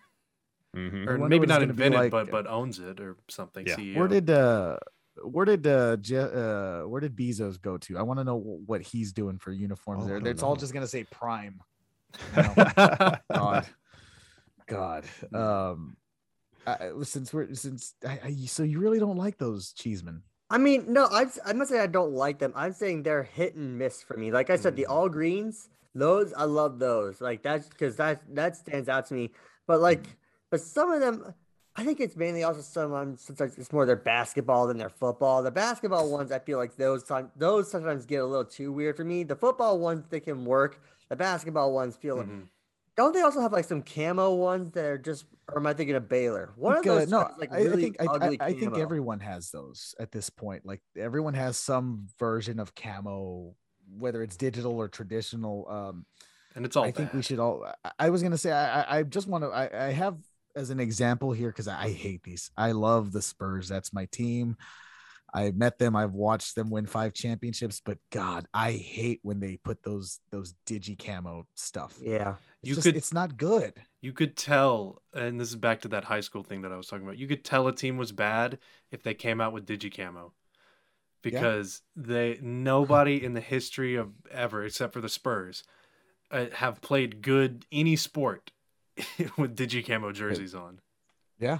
or maybe not invented, like, but owns it or something. Yeah. CEO. Where did Bezos go to? I want to know what he's doing for uniforms there. It's all just gonna say Prime. No. God. So you really don't like those, Cheeseman? I mean, no, I'm not saying I don't like them. I'm saying they're hit and miss for me. Like I said, the all greens, those, I love those. Like that's because that stands out to me. But but some of them, I think it's mainly also sometimes it's more their basketball than their football. The basketball ones, I feel like those sometimes get a little too weird for me. The football ones, they can work. The basketball ones feel like, don't they also have like some camo ones that are just, or am I thinking of Baylor? One of those. No, like really ugly I think everyone has those at this point. Like everyone has some version of camo, whether it's digital or traditional. And it's all. I think we should all. I was gonna say I just want to. I have as an example here because I hate these. I love the Spurs. That's my team. I met them. I've watched them win 5 championships, but God, I hate when they put those digi camo stuff. Yeah. It's not good. You could tell, and this is back to that high school thing that I was talking about. You could tell a team was bad if they came out with digi camo, because nobody in the history of ever, except for the Spurs, have played good any sport with digi camo jerseys on. Yeah.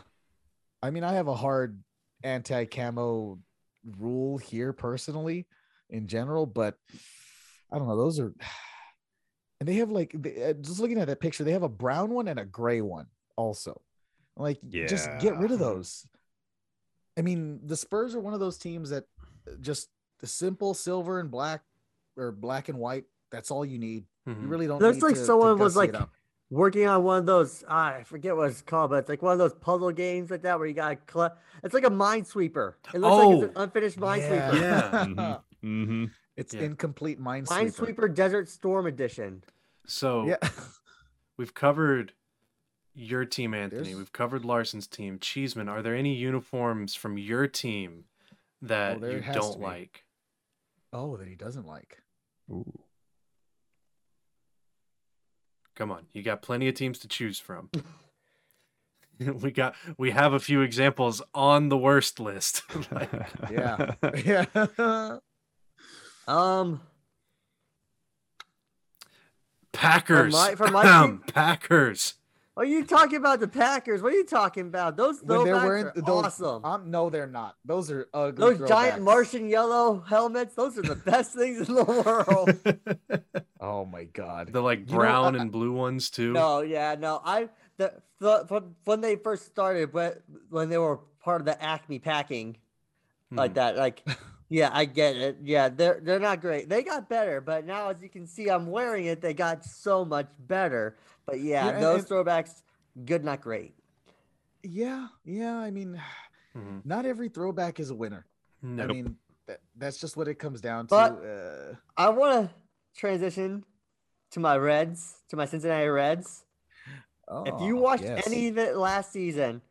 I mean, I have a hard anti-camo rule here personally in general, but I don't know, those are, and they have like, just looking at that picture, they have a brown one and a gray one also. Like, just get rid of those. I mean, the Spurs are one of those teams that just the simple silver and black or black and white, that's all you need. You really don't need to someone was like working on one of those, I forget what it's called, but it's like one of those puzzle games like that where you gotta it's like a minesweeper. It looks like it's an unfinished minesweeper. Yeah. It's incomplete minesweeper. Minesweeper Desert Storm Edition. So we've covered your team, Anthony. We've covered Larson's team. Cheeseman, are there any uniforms from your team that you don't like? Oh, that he doesn't like. Ooh. Come on, you got plenty of teams to choose from. We have a few examples on the worst list. Like, yeah. Packers. Packers. Are you talking about the Packers? What are you talking about? Those throwbacks are awesome. No, they're not. Those are ugly. Those throwbacks. Giant Martian yellow helmets. Those are the best things in the world. Oh my God! The brown and blue ones too. No, yeah, no. When they first started, when they were part of the Acme packing, like that, yeah, I get it. Yeah, they're not great. They got better, but now as you can see, I'm wearing it. They got so much better. But yeah those throwbacks, good, not great. Yeah. I mean, not every throwback is a winner. Nope. I mean, that's just what it comes down to. I want to transition to my Reds, to my Cincinnati Reds. Oh, if you watched any of it last season,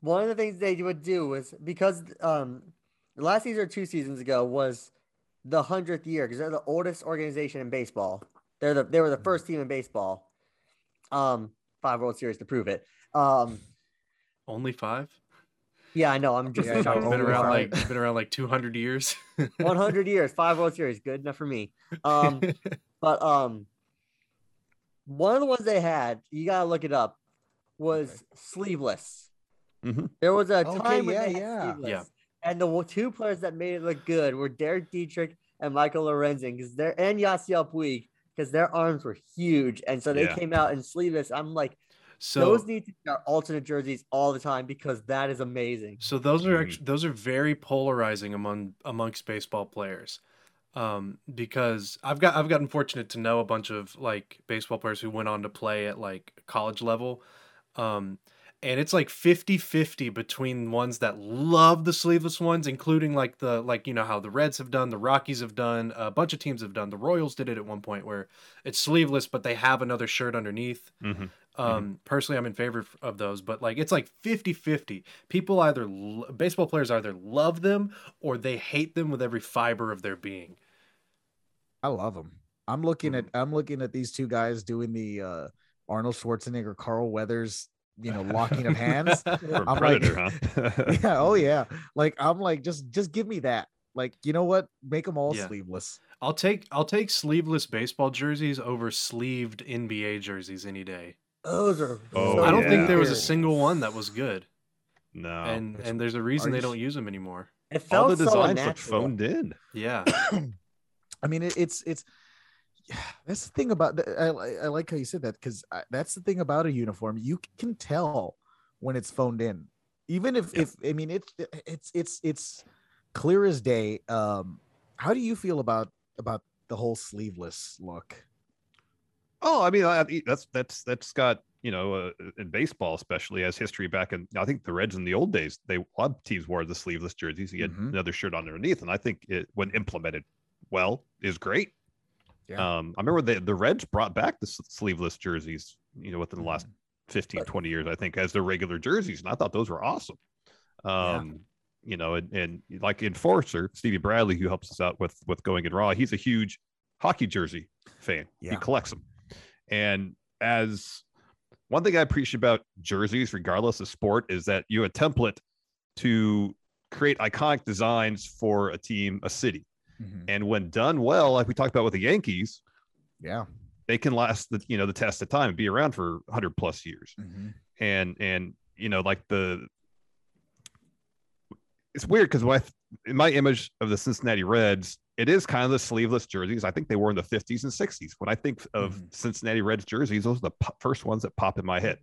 one of the things they would do was because last season or 2 seasons ago was the 100th year because they're the oldest organization in baseball. They were the first team in baseball. 5 World Series to prove it. Only 5? Yeah, I know. I'm just been around like 200 years. 100 years, 5 World Series, good enough for me. But one of the ones they had, you gotta look it up, was sleeveless. Mm-hmm. There was a time when they had sleeveless. Yeah. And the two players that made it look good were Derek Dietrich and Michael Lorenzen and Yasiel Puig, because their arms were huge. And so they came out in sleeveless. I'm like, those need to be our alternate jerseys all the time because that is amazing. So those are actually, those are very polarizing amongst baseball players. Because I've gotten fortunate to know a bunch of baseball players who went on to play at college level. And it's 50-50 between ones that love the sleeveless ones, including how the Reds have done, the Rockies have done, a bunch of teams have done. The Royals did it at one point where it's sleeveless, but they have another shirt underneath. Mm-hmm. Personally, I'm in favor of those, but it's 50-50. People baseball players either love them or they hate them with every fiber of their being. I love them. I'm looking at these two guys doing the Arnold Schwarzenegger, Carl Weathers, locking of hands. I'm Predator, huh? Yeah. Oh yeah. I'm just give me that. You know what? Make them all sleeveless. I'll take sleeveless baseball jerseys over sleeved NBA jerseys any day. Those are. I don't think there was a single one that was good. No. And there's a reason they don't use them anymore. It felt all the designs look phoned in. Yeah. I mean, it's. Yeah, that's the thing about that. I like how you said that because that's the thing about a uniform. You can tell when it's phoned in, even if it's clear as day. How do you feel about the whole sleeveless look? Oh, I mean, that's got in baseball especially as history back in. I think the Reds in the old days, a lot of teams wore the sleeveless jerseys. You had another shirt underneath, and I think it, when implemented well, is great. Yeah. I remember the Reds brought back the sleeveless jerseys, within the last 15, 20 years, I think, as their regular jerseys. And I thought those were awesome. And like enforcer Stevie Bradley, who helps us out with Going in Raw, he's a huge hockey jersey fan. Yeah. He collects them. And as one thing I preach about jerseys, regardless of sport, is that you have a template to create iconic designs for a team, a city. Mm-hmm. And when done well, like we talked about with the Yankees, they can last the test of time and be around for 100 plus years. Mm-hmm. And it's weird because in my image of the Cincinnati Reds, it is kind of the sleeveless jerseys. I think they were in the 50s and 60s. When I think of Cincinnati Reds jerseys, those are the first ones that pop in my head.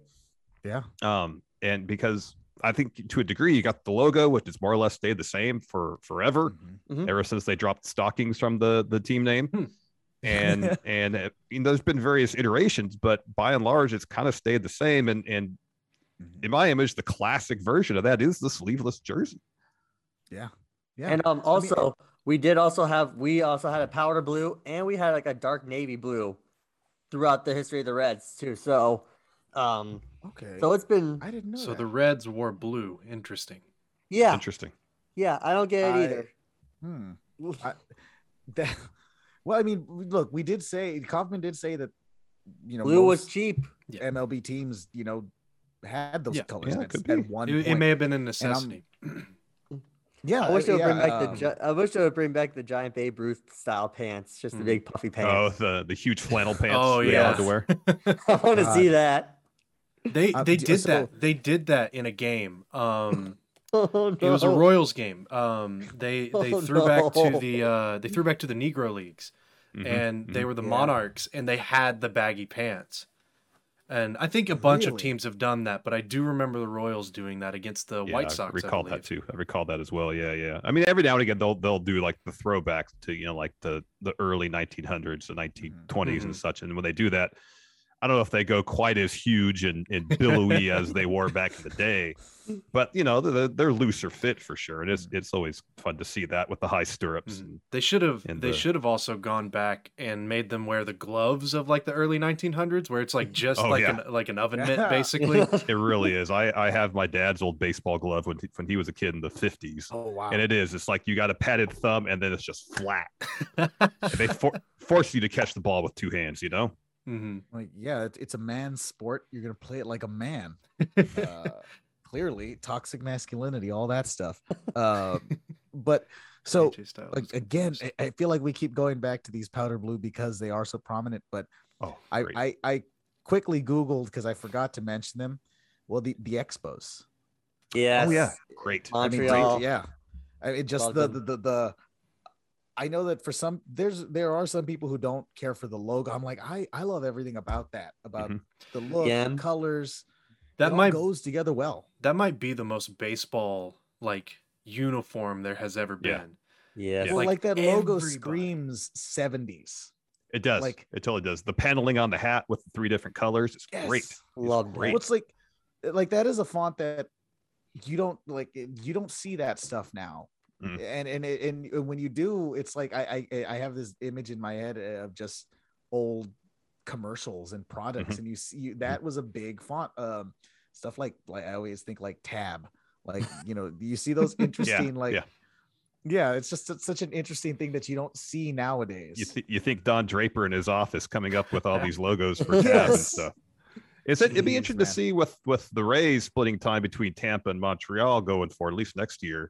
Yeah. And because I think to a degree you got the logo, which is more or less stayed the same for forever, ever since they dropped stockings from the team name. And there's been various iterations, but by and large it's kind of stayed the same. And in my image, the classic version of that is the sleeveless jersey. Yeah, yeah. And we also had a powder blue, and we had a dark navy blue throughout the history of the Reds too. So. Okay. So it's been. I didn't know. So the Reds wore blue. Interesting. Yeah. Interesting. Yeah, I don't get it either. I mean, look, we did say Kaufman did say that. Blue was cheap. MLB teams, had those colors. Yeah, it may have been a necessity. Yeah, I wish they would bring back the giant Babe Ruth style pants, just the big puffy pants. Oh, the huge flannel pants. Oh, yeah, had to wear. I want to see that. They did that in a game. Oh, no. It was a Royals game. They threw back to the Negro Leagues, and they were the Monarchs, and they had the baggy pants. And I think a bunch of teams have done that, but I do remember the Royals doing that against the White Sox. I recall that too. I recall that as well. Yeah. I mean, every now and again they'll do like the throwback to like the early 1900s, the 1920s, and such. And when they do that, I don't know if they go quite as huge and billowy as they were back in the day, but they're looser fit for sure. And it's always fun to see that with the high stirrups. They should have also gone back and made them wear the gloves of like the early 1900s, where it's like just an oven mitt, basically. It really is. I have my dad's old baseball glove when he was a kid in the 50s. Oh wow! And it's like you got a padded thumb, and then it's just flat. They force you to catch the ball with two hands, Like, it's a man's sport. You're gonna play it like a man. Clearly, toxic masculinity, all that stuff. But so again, I feel like we keep going back to these powder blue because they are so prominent. But I quickly Googled because I forgot to mention them. Well, the Expos. Yes. Oh yeah. Great. Montreal. Yeah. I mean, just the I know that for some, there are some people who don't care for the logo. I'm like, I love everything about that, about the look, the colors. That might goes together well. That might be the most baseball like uniform there has ever been. Yeah. Well, like that logo screams 70s. It does. Like, it totally does. The paneling on the hat with the three different colors. It's great. Love great. What's like that is a font that you don't see that stuff now. And when you do, it's like I have this image in my head of just old commercials and products, and you see that was a big font. Stuff like I always think like Tab, like you see those interesting it's just such an interesting thing that you don't see nowadays. You think Don Draper in his office coming up with all these logos for Tab and stuff. It'd be interesting to see with the Rays splitting time between Tampa and Montreal going for at least next year,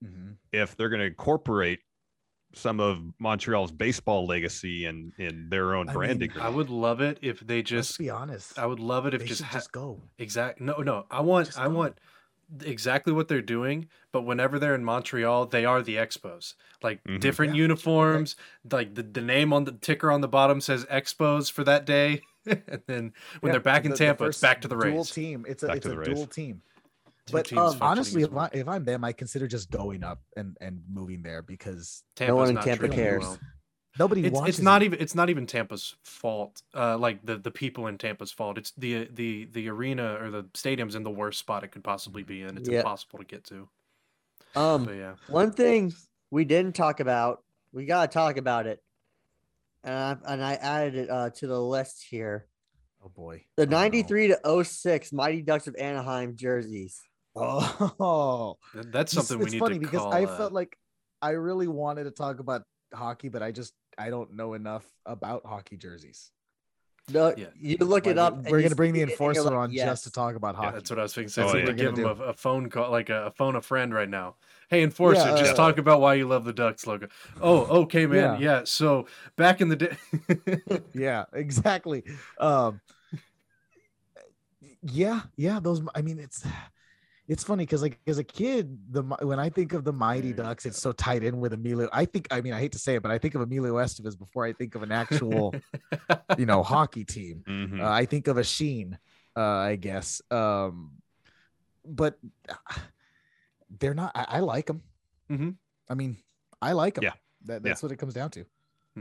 if they're going to incorporate some of Montreal's baseball legacy and in their own branding. I would love it if they just, let's be honest. I would love it if just go exactly. No. I want exactly what they're doing, but whenever they're in Montreal, they are the Expos, like different uniforms, like the name on the ticker on the bottom says Expos for that day. And then when they're back in Tampa, it's back to the Rays. Dual team. It's a dual team. But honestly, if I'm them, I consider just going up and moving there because no one in Tampa cares. Nobody wants. It's not even Tampa's fault. Like the people in Tampa's fault. It's the arena or the stadium's in the worst spot it could possibly be in. It's impossible to get to. One thing we didn't talk about. We gotta talk about it. And I added it to the list here. Oh, boy. The 93 to 06 Mighty Ducks of Anaheim jerseys. Oh. That's something we need to call. It's funny because I felt like I really wanted to talk about hockey, but I don't know enough about hockey jerseys. No, you look it up. We're going to bring the enforcer on just to talk about hockey. Yeah, that's what I was thinking. So we're going to give him a phone call, like a phone a friend right now. Hey, enforcer, just talk about why you love the Ducks logo. Oh, okay, man. Yeah. So back in the day. Yeah, exactly. Those. I mean, it's funny because like as a kid, when I think of the Mighty Ducks, it's so tied in with Emilio. I hate to say it, but I think of Emilio Estevez before I think of an actual, hockey team. I think of a Sheen, I guess. But they're not. I like them. I mean, I like them. Yeah. That's what it comes down to.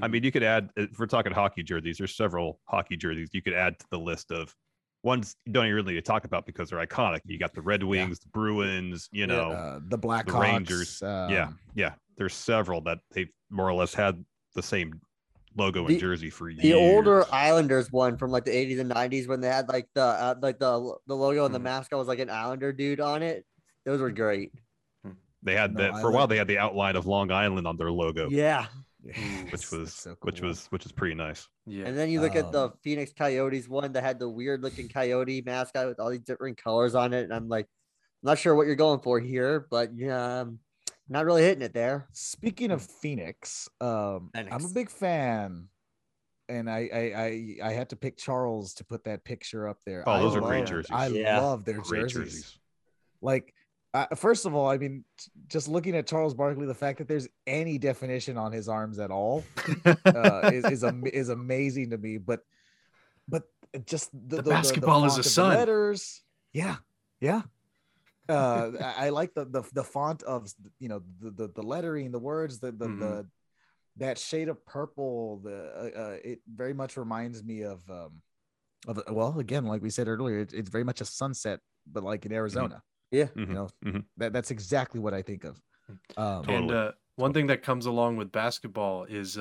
I mean, you could add, if we're talking hockey jerseys, there's several hockey jerseys you could add to the list of ones you don't even really need to talk about because they're iconic. You got the Red Wings, the Bruins, the Blackhawks, the Rangers. There's several that they've more or less had the same logo and jersey for years. The older Islanders one from like the 80s and 90s when they had like the logo and the mascot was like an Islander dude on it. Those were great. They had that for a while. They had the outline of Long Island on their logo. Yeah. Which was so cool. which is pretty nice. Yeah. And then you look at the Phoenix Coyotes one that had the weird looking coyote mascot with all these different colors on it, and I'm like, I'm not sure what you're going for here, but Not really hitting it there. Speaking of Phoenix, I'm a big fan, and I had to pick Charles to put that picture up there. Oh, those are great jerseys. I love their jerseys. Like, first of all, I mean, just looking at Charles Barkley, the fact that there's any definition on his arms at all is amazing to me. But just the basketball is a sun. Letters, yeah. I like the font of, you know, the lettering, the words, that shade of purple. It very much reminds me of well, again, like we said earlier, it's very much a sunset, but like in Arizona. Mm-hmm. Yeah, you know, that's exactly what I think of. And one thing that comes along with basketball is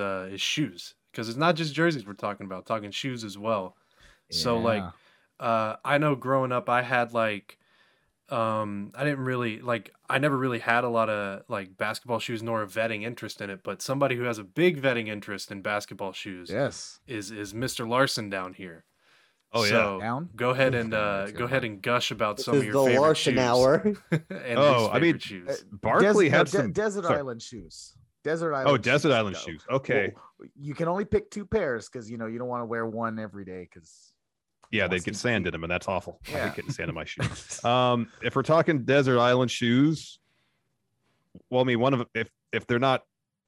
shoes, because it's not just jerseys we're talking shoes as well. Yeah. So like, I know growing up, I had like, I never really had a lot of like basketball shoes, nor a vetting interest in it. But somebody who has a big vetting interest in basketball shoes, is Mr. Larson down here. Oh so yeah. Down? Go ahead and gush about some of your favorite Larson shoes. Hour. and oh, I mean, shoes. Barkley had some Desert Island shoes. Desert Island shoes. Okay. Well, you can only pick two pairs because, you know, you don't want to wear one every day because. Yeah, they'd get sand in them, and that's awful. Yeah. I hate getting sand in my shoes. If we're talking Desert Island shoes, well, I mean, one of if they're not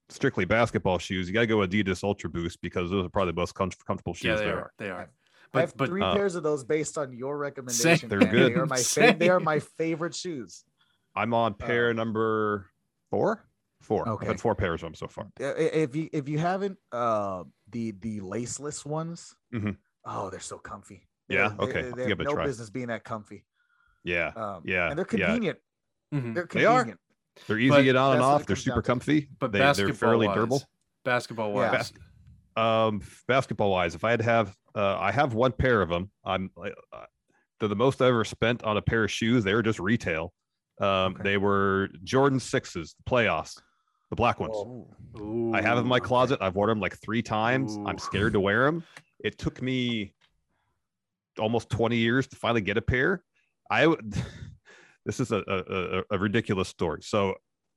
strictly basketball shoes, you got to go Adidas Ultra Boost because those are probably the most comfortable shoes there are. They are. But, I have three pairs of those based on your recommendation. They're good. They are my favorite shoes. I'm on pair number four. Okay. I've had four pairs of them so far. If you haven't, the laceless ones, oh, they're so comfy. Yeah. Okay. They have no business being that comfy. Yeah. Yeah. And they're convenient. Yeah. Mm-hmm. They're convenient. They are. They're easy to get on and off. They're super comfy. But they're fairly durable. Basketball-wise. Yeah. Basketball-wise, if I had to have. I have one pair of them. They're the most I ever spent on a pair of shoes. They were just retail. They were Jordan 6s, the playoffs, the black ones. Ooh. I have them in my closet. I've worn them like three times. Ooh. I'm scared to wear them. It took me almost 20 years to finally get a pair. This is a ridiculous story. So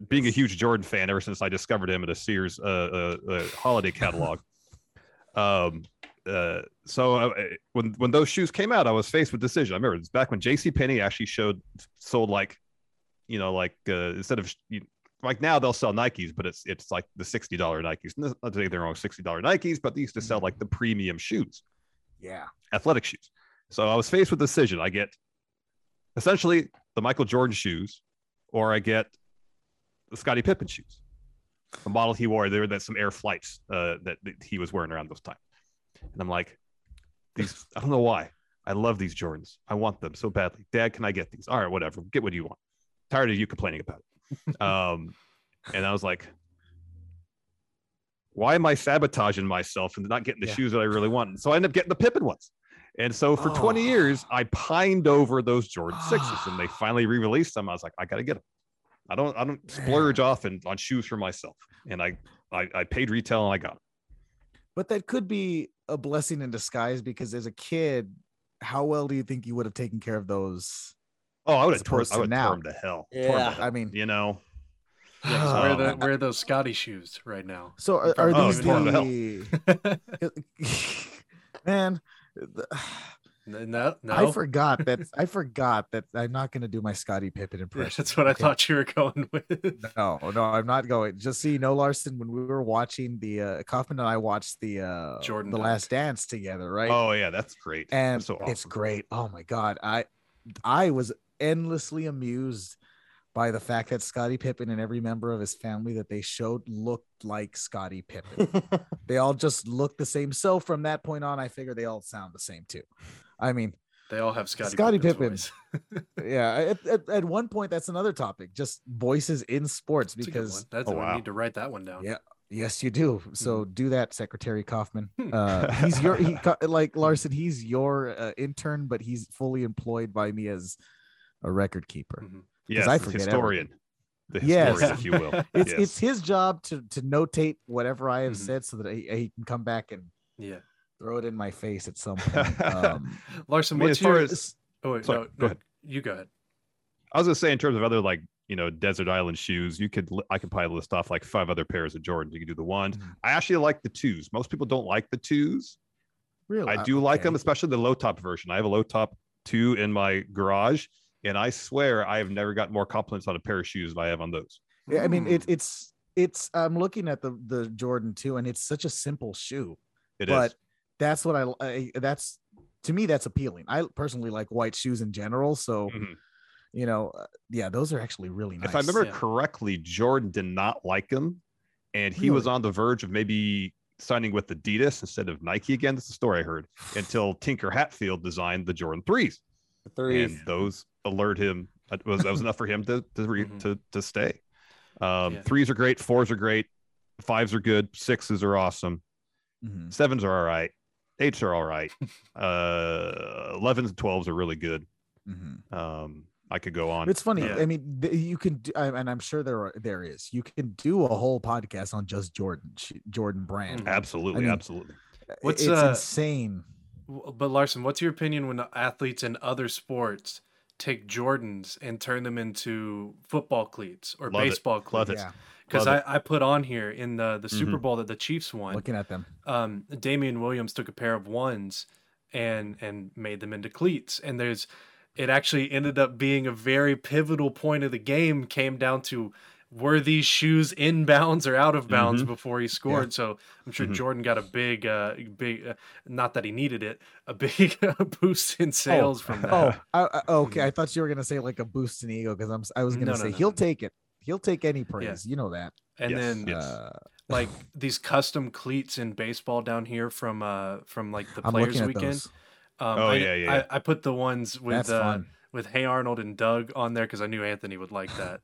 being a huge Jordan fan ever since I discovered him at a Sears holiday catalog. When those shoes came out, I was faced with decision. I remember it was back when JCPenney actually sold like, you know, like instead of like now they'll sell Nikes, but it's like the $60 Nikes. Not to say they're all $60 Nikes, but they used to sell like the premium shoes. Yeah, athletic shoes. So I was faced with decision. I get essentially the Michael Jordan shoes, or I get the Scottie Pippen shoes. The model he wore, there were some Air Flights that he was wearing around this time. And I'm like, these, I don't know why. I love these Jordans. I want them so badly. Dad, can I get these? All right, whatever. Get what you want. Tired of you complaining about it. And I was like, why am I sabotaging myself and not getting the shoes that I really want? And so I ended up getting the Pippen ones. And so for 20 years, I pined over those Jordan 6s, and they finally re-released them. I was like, I got to get them. I don't splurge often on shoes for myself. And I paid retail and I got them. But that could be a blessing in disguise, because as a kid, how well do you think you would have taken care of those? Oh, I would have torn them to hell. Yeah. I mean, you know, where are those Scotty shoes right now? So are these man? No. I forgot that I'm not going to do my Scottie Pippen impression. That's what I thought you were going with. No, I'm not going. Just so you know, Larson, when we were watching the Kaufman and I watched the Jordan, the Last Dance together, right? Oh yeah, that's great. And that's so awesome. It's great. Oh my God, I was endlessly amused by the fact that Scottie Pippen and every member of his family that they showed looked like Scottie Pippen. They all just looked the same. So from that point on, I figure they all sound the same too. I mean, they all have Scottie Pippen. Yeah. At one point, that's another topic. Just voices in sports, because I need to write that one down. Yeah. Yes, you do. So do that, Secretary Kaufman. He's like Larson, he's your intern, but he's fully employed by me as a record keeper. Mm-hmm. Yes, I forget historian. The historian, yes. If you will. It's his job to notate whatever I have said so that he can come back and throw it in my face at some point. Larson, what's your... Go ahead. You go ahead. I was going to say, in terms of other like you know, desert island shoes. You could, I could probably list off like 5 other pairs of Jordans. You could do the ones. Mm-hmm. I actually like the 2s. Most people don't like the 2s. Really? I do like them, especially the low top version. I have a low top 2 in my garage, and I swear I have never got more compliments on a pair of shoes than I have on those. Yeah, I mean, it's I'm looking at the Jordan 2, and it's such a simple shoe. It is. That's what I that's, to me, that's appealing. I personally like white shoes in general, so mm-hmm. you know, yeah, those are actually really nice. If I remember correctly, Jordan did not like them, and he was on the verge of maybe signing with Adidas instead of Nike again. That's the story I heard. Until Tinker Hatfield designed the Jordan 3s, and those allured him. That was enough for him to stay. 3s are great, 4s are great, 5s are good, 6s are awesome, 7s are all right, 8s are all right, 11s and 12s are really good. I could go on. It's funny. I mean, you can, and I'm sure there is. You can do a whole podcast on just Jordan brand. Absolutely, absolutely. It's insane. But Larson, what's your opinion when athletes in other sports take Jordans and turn them into football cleats or baseball cleats? Because I put on here in the Super Bowl that the Chiefs won. Looking at them, Damian Williams took a pair of 1s and made them into cleats, and there's. It actually ended up being a very pivotal point of the game. Came down to, were these shoes in bounds or out of bounds before he scored? Yeah. So I'm sure Jordan got a big, not that he needed it, a big boost in sales from that. Okay. I thought you were gonna say like a boost in ego because I was gonna say he'll take it. He'll take any praise. Yeah. You know that. And then like these custom cleats in baseball down here from like the Players Weekend. Those. I put the ones with Hey Arnold and Doug on there because I knew Anthony would like that.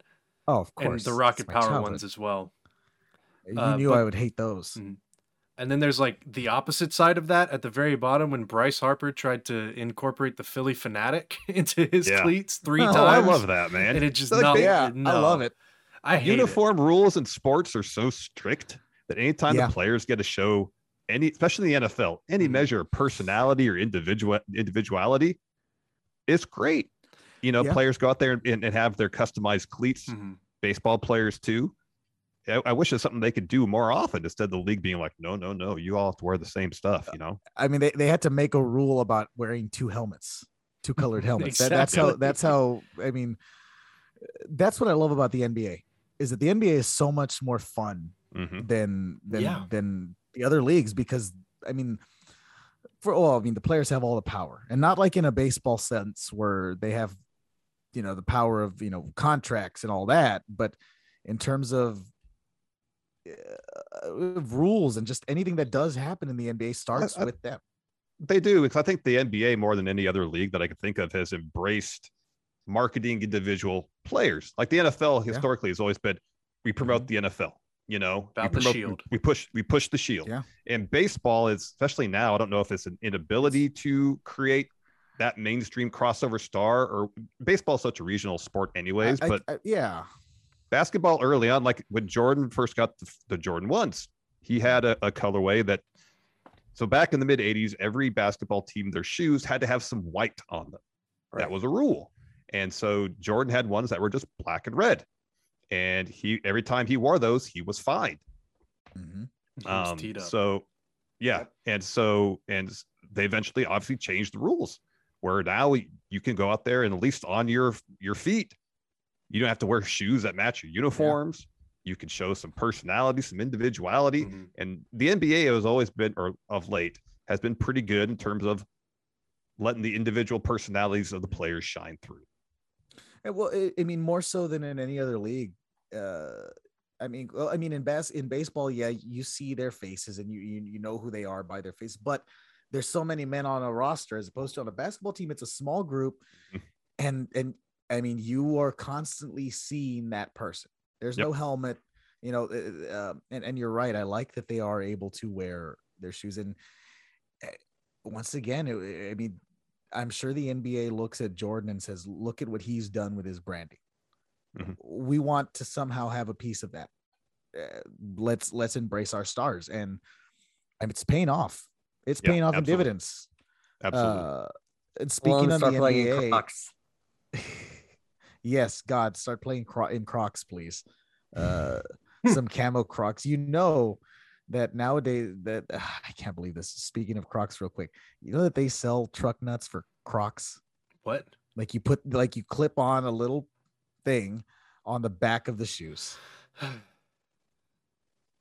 Oh, of course. And the Rocket Power ones as well. You knew I would hate those. And then there's like the opposite side of that at the very bottom when Bryce Harper tried to incorporate the Philly Fanatic into his cleats 3 times. I love that, man. And it just I love it. I hate uniform it. Rules in sports are so strict that anytime the players get a show. Especially in the NFL, any measure of personality or individuality is great. You know, players go out there and have their customized cleats, baseball players too. I wish it's something they could do more often instead of the league being like, no, you all have to wear the same stuff, you know? I mean, they had to make a rule about wearing 2 colored helmets. Exactly. That's how, I mean, that's what I love about the NBA is that the NBA is so much more fun than the other leagues, because I mean, the players have all the power, and not like in a baseball sense where they have, you know, the power of, you know, contracts and all that, but in terms of rules and just anything that does happen in the NBA starts with them. They do, because I think the NBA more than any other league that I can think of has embraced marketing individual players. Like the NFL historically has always been, we promote the NFL. You know, we push the shield. Yeah. And baseball is, especially now, I don't know if it's an inability to create that mainstream crossover star, or baseball is such a regional sport anyways, but basketball early on, like when Jordan first got the Jordan 1s, he had a colorway that, so back in the mid 80s, every basketball team, their shoes had to have some white on them. Right. That was a rule. And so Jordan had ones that were just black and red. And he, every time he wore those, he was fined. He was teed up. So, and they eventually obviously changed the rules where now you can go out there and at least on your feet, you don't have to wear shoes that match your uniforms. You can show some personality, some individuality. And the NBA has always been, or of late, has been pretty good in terms of letting the individual personalities of the players shine through. Well, I mean, more so than in any other league. In baseball, you see their faces and you know who they are by their face. But there's so many men on a roster as opposed to on a basketball team. It's a small group, and I mean, you are constantly seeing that person. There's no helmet, you know. And you're right. I like that they are able to wear their shoes. And once again, I'm sure the NBA looks at Jordan and says, look at what he's done with his branding. We want to somehow have a piece of that. Let's embrace our stars. And it's paying off. It's paying off in dividends. Absolutely. And speaking of the NBA, Yes, God, start playing in Crocs, please. Some camo Crocs. You know that nowadays that I can't believe this. Speaking of Crocs, real quick, you know that they sell truck nuts for Crocs. What? Like you clip on a little thing on the back of the shoes.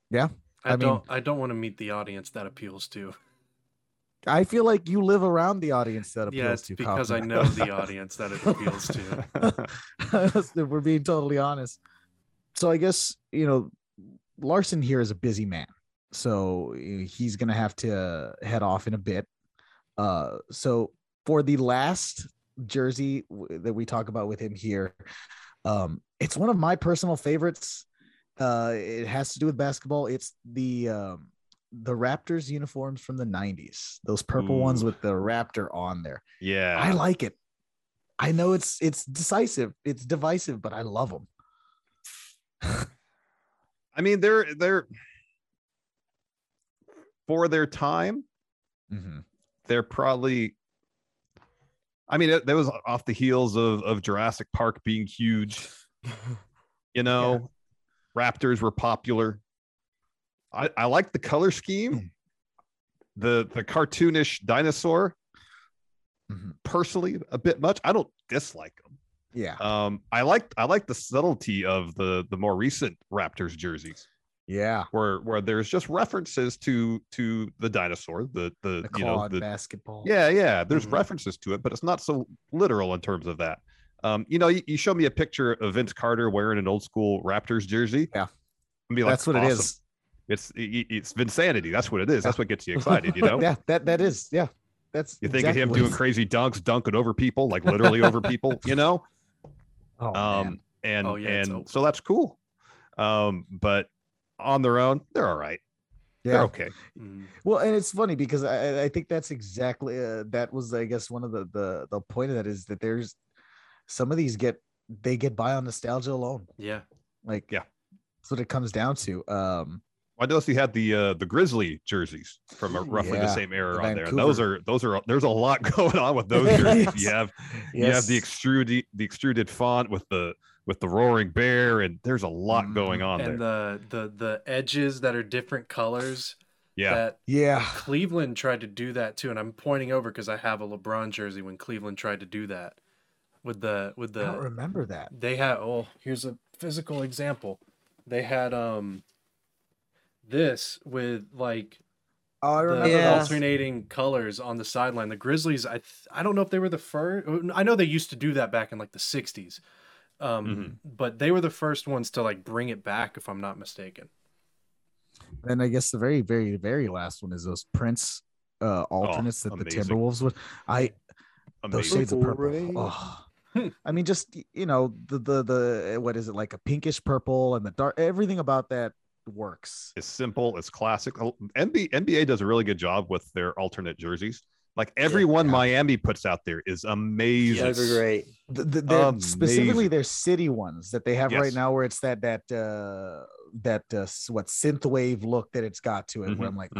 Yeah. I don't want to meet the audience that appeals to. I feel like you live around the audience that appeals to. Because Kaufman. I know the audience that it appeals to. If we're being totally honest. So I guess, you know, Larson here is a busy man. So he's going to have to head off in a bit. So for the last jersey that we talk about with him here, it's one of my personal favorites. It has to do with basketball. It's the Raptors uniforms from the 90s, those purple ones with the Raptor on there. Yeah, I like it. I know it's decisive, it's divisive, but I love them. I mean, they're for their time. Mm-hmm. They're probably. I mean, that was off the heels of Jurassic Park being huge. You know, yeah. Raptors were popular. I like the color scheme, the cartoonish dinosaur. Mm-hmm. Personally, a bit much. I don't dislike them. Yeah. I like the subtlety of the more recent Raptors jerseys. Yeah. Where there's just references to the dinosaur, the you know, the basketball. Yeah, yeah. There's references to it, but it's not so literal in terms of that. You know, you show me a picture of Vince Carter wearing an old school Raptors jersey. Yeah. And be like, that's what awesome. It is. It's Vinsanity. That's what it is. That's what gets you excited, you know? Yeah, that is. Yeah. That's you think exactly of him doing crazy dunks, dunking over people, like literally over people, you know? Oh, man. And so that's cool. But on their own, they're all right. Yeah. They're okay. Well, and it's funny because I think that's exactly that was, I guess, one of the point of that is that there's some of these get by on nostalgia alone. Yeah. Like, yeah, that's what it comes down to. I noticed you had the Grizzly jerseys from roughly the same era on there. And those are there's a lot going on with those jerseys. Yes. You have the extruded font with the roaring bear, and there's a lot going on and there. And the edges that are different colors. Yeah. Cleveland tried to do that too, and I'm pointing over because I have a LeBron jersey when Cleveland tried to do that with the. I don't remember that. They had here's a physical example. They had this with like alternating colors on the sideline. The Grizzlies, I don't know if they were the first. I know they used to do that back in like the 60s, but they were the first ones to like bring it back, if I'm not mistaken. And I guess the very, very, very last one is those Prince alternates that amazing. The Timberwolves would. Those shades of purple. Oh. I mean, just you know, the what is it, like a pinkish purple and the dark. Everything about that works. It's simple, it's classic. NBA does a really good job with their alternate jerseys. Like everyone Miami puts out there is amazing. Yes. Those are great. Specifically their city ones that they have right now, where it's that what synthwave look that it's got to it. Where I'm like,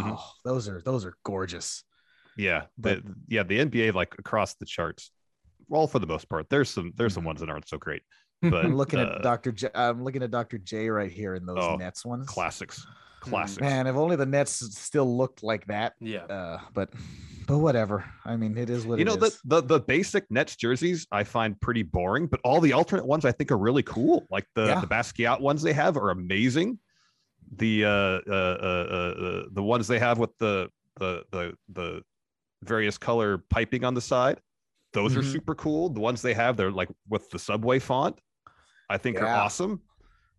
those are gorgeous. Yeah, but the NBA like across the charts, all for the most part. There's some ones that aren't so great. But I'm looking at Dr. J right here in those Nets ones. Classics. Man, if only the Nets still looked like that. Yeah. But whatever. I mean, it is what it is. You know, the basic Nets jerseys I find pretty boring, but all the alternate ones I think are really cool. Like the Basquiat ones they have are amazing. The ones they have with the various color piping on the side. Those are super cool. The ones they have, they're like with the Subway font, I think are awesome.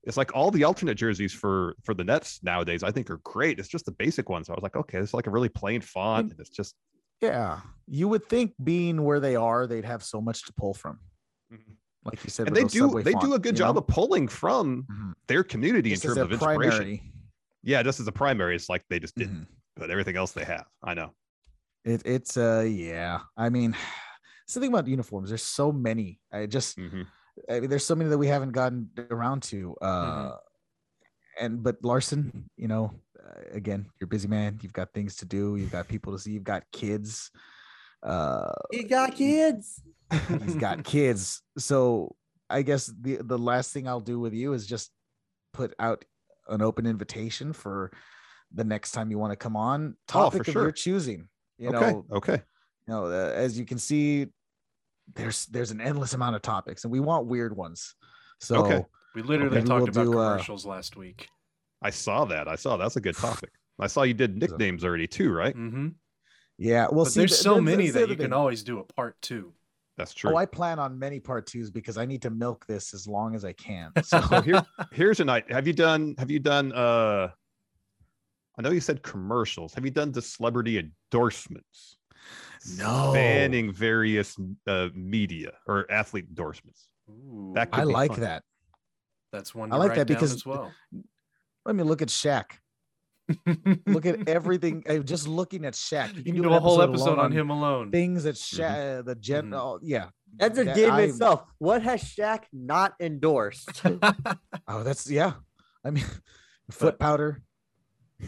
It's like all the alternate jerseys for the Nets nowadays, I think are great. It's just the basic ones. I was like, okay, it's like a really plain font. And it's just. Yeah. You would think being where they are, they'd have so much to pull from. Mm-hmm. Like you said, and they do a good job of pulling from their community just in terms of inspiration. Primary. Yeah. Just as a primary, it's like they just didn't, but everything else they have, I know. It's I mean, it's the thing about uniforms. There's so many. I mean, there's so many that we haven't gotten around to. But Larson, you know, again, you're a busy man. You've got things to do. You've got people to see. You've got kids. You got kids. He's got kids. So I guess the last thing I'll do with you is just put out an open invitation for the next time you want to come on. Topic of your choosing. Okay. You know, as you can see, there's an endless amount of topics, and we want weird ones. So we literally talked about commercials last week. I saw that. That's a good topic. I saw you did nicknames already too, right? Mm-hmm. Yeah. Well, see, there's so many that you can always do a part two. That's true. Oh, I plan on many part twos because I need to milk this as long as I can. So here's a night. Have you done? I know you said commercials. Have you done the celebrity endorsements? No. Banning various media or athlete endorsements. Ooh, that could be fun. That. That's one. I like that because as well. Let me look at Shaq. Look at everything. Just looking at Shaq, you can do a whole episode on him alone. Things that Shaq, the general, that's a game itself. What has Shaq not endorsed? I mean, foot powder,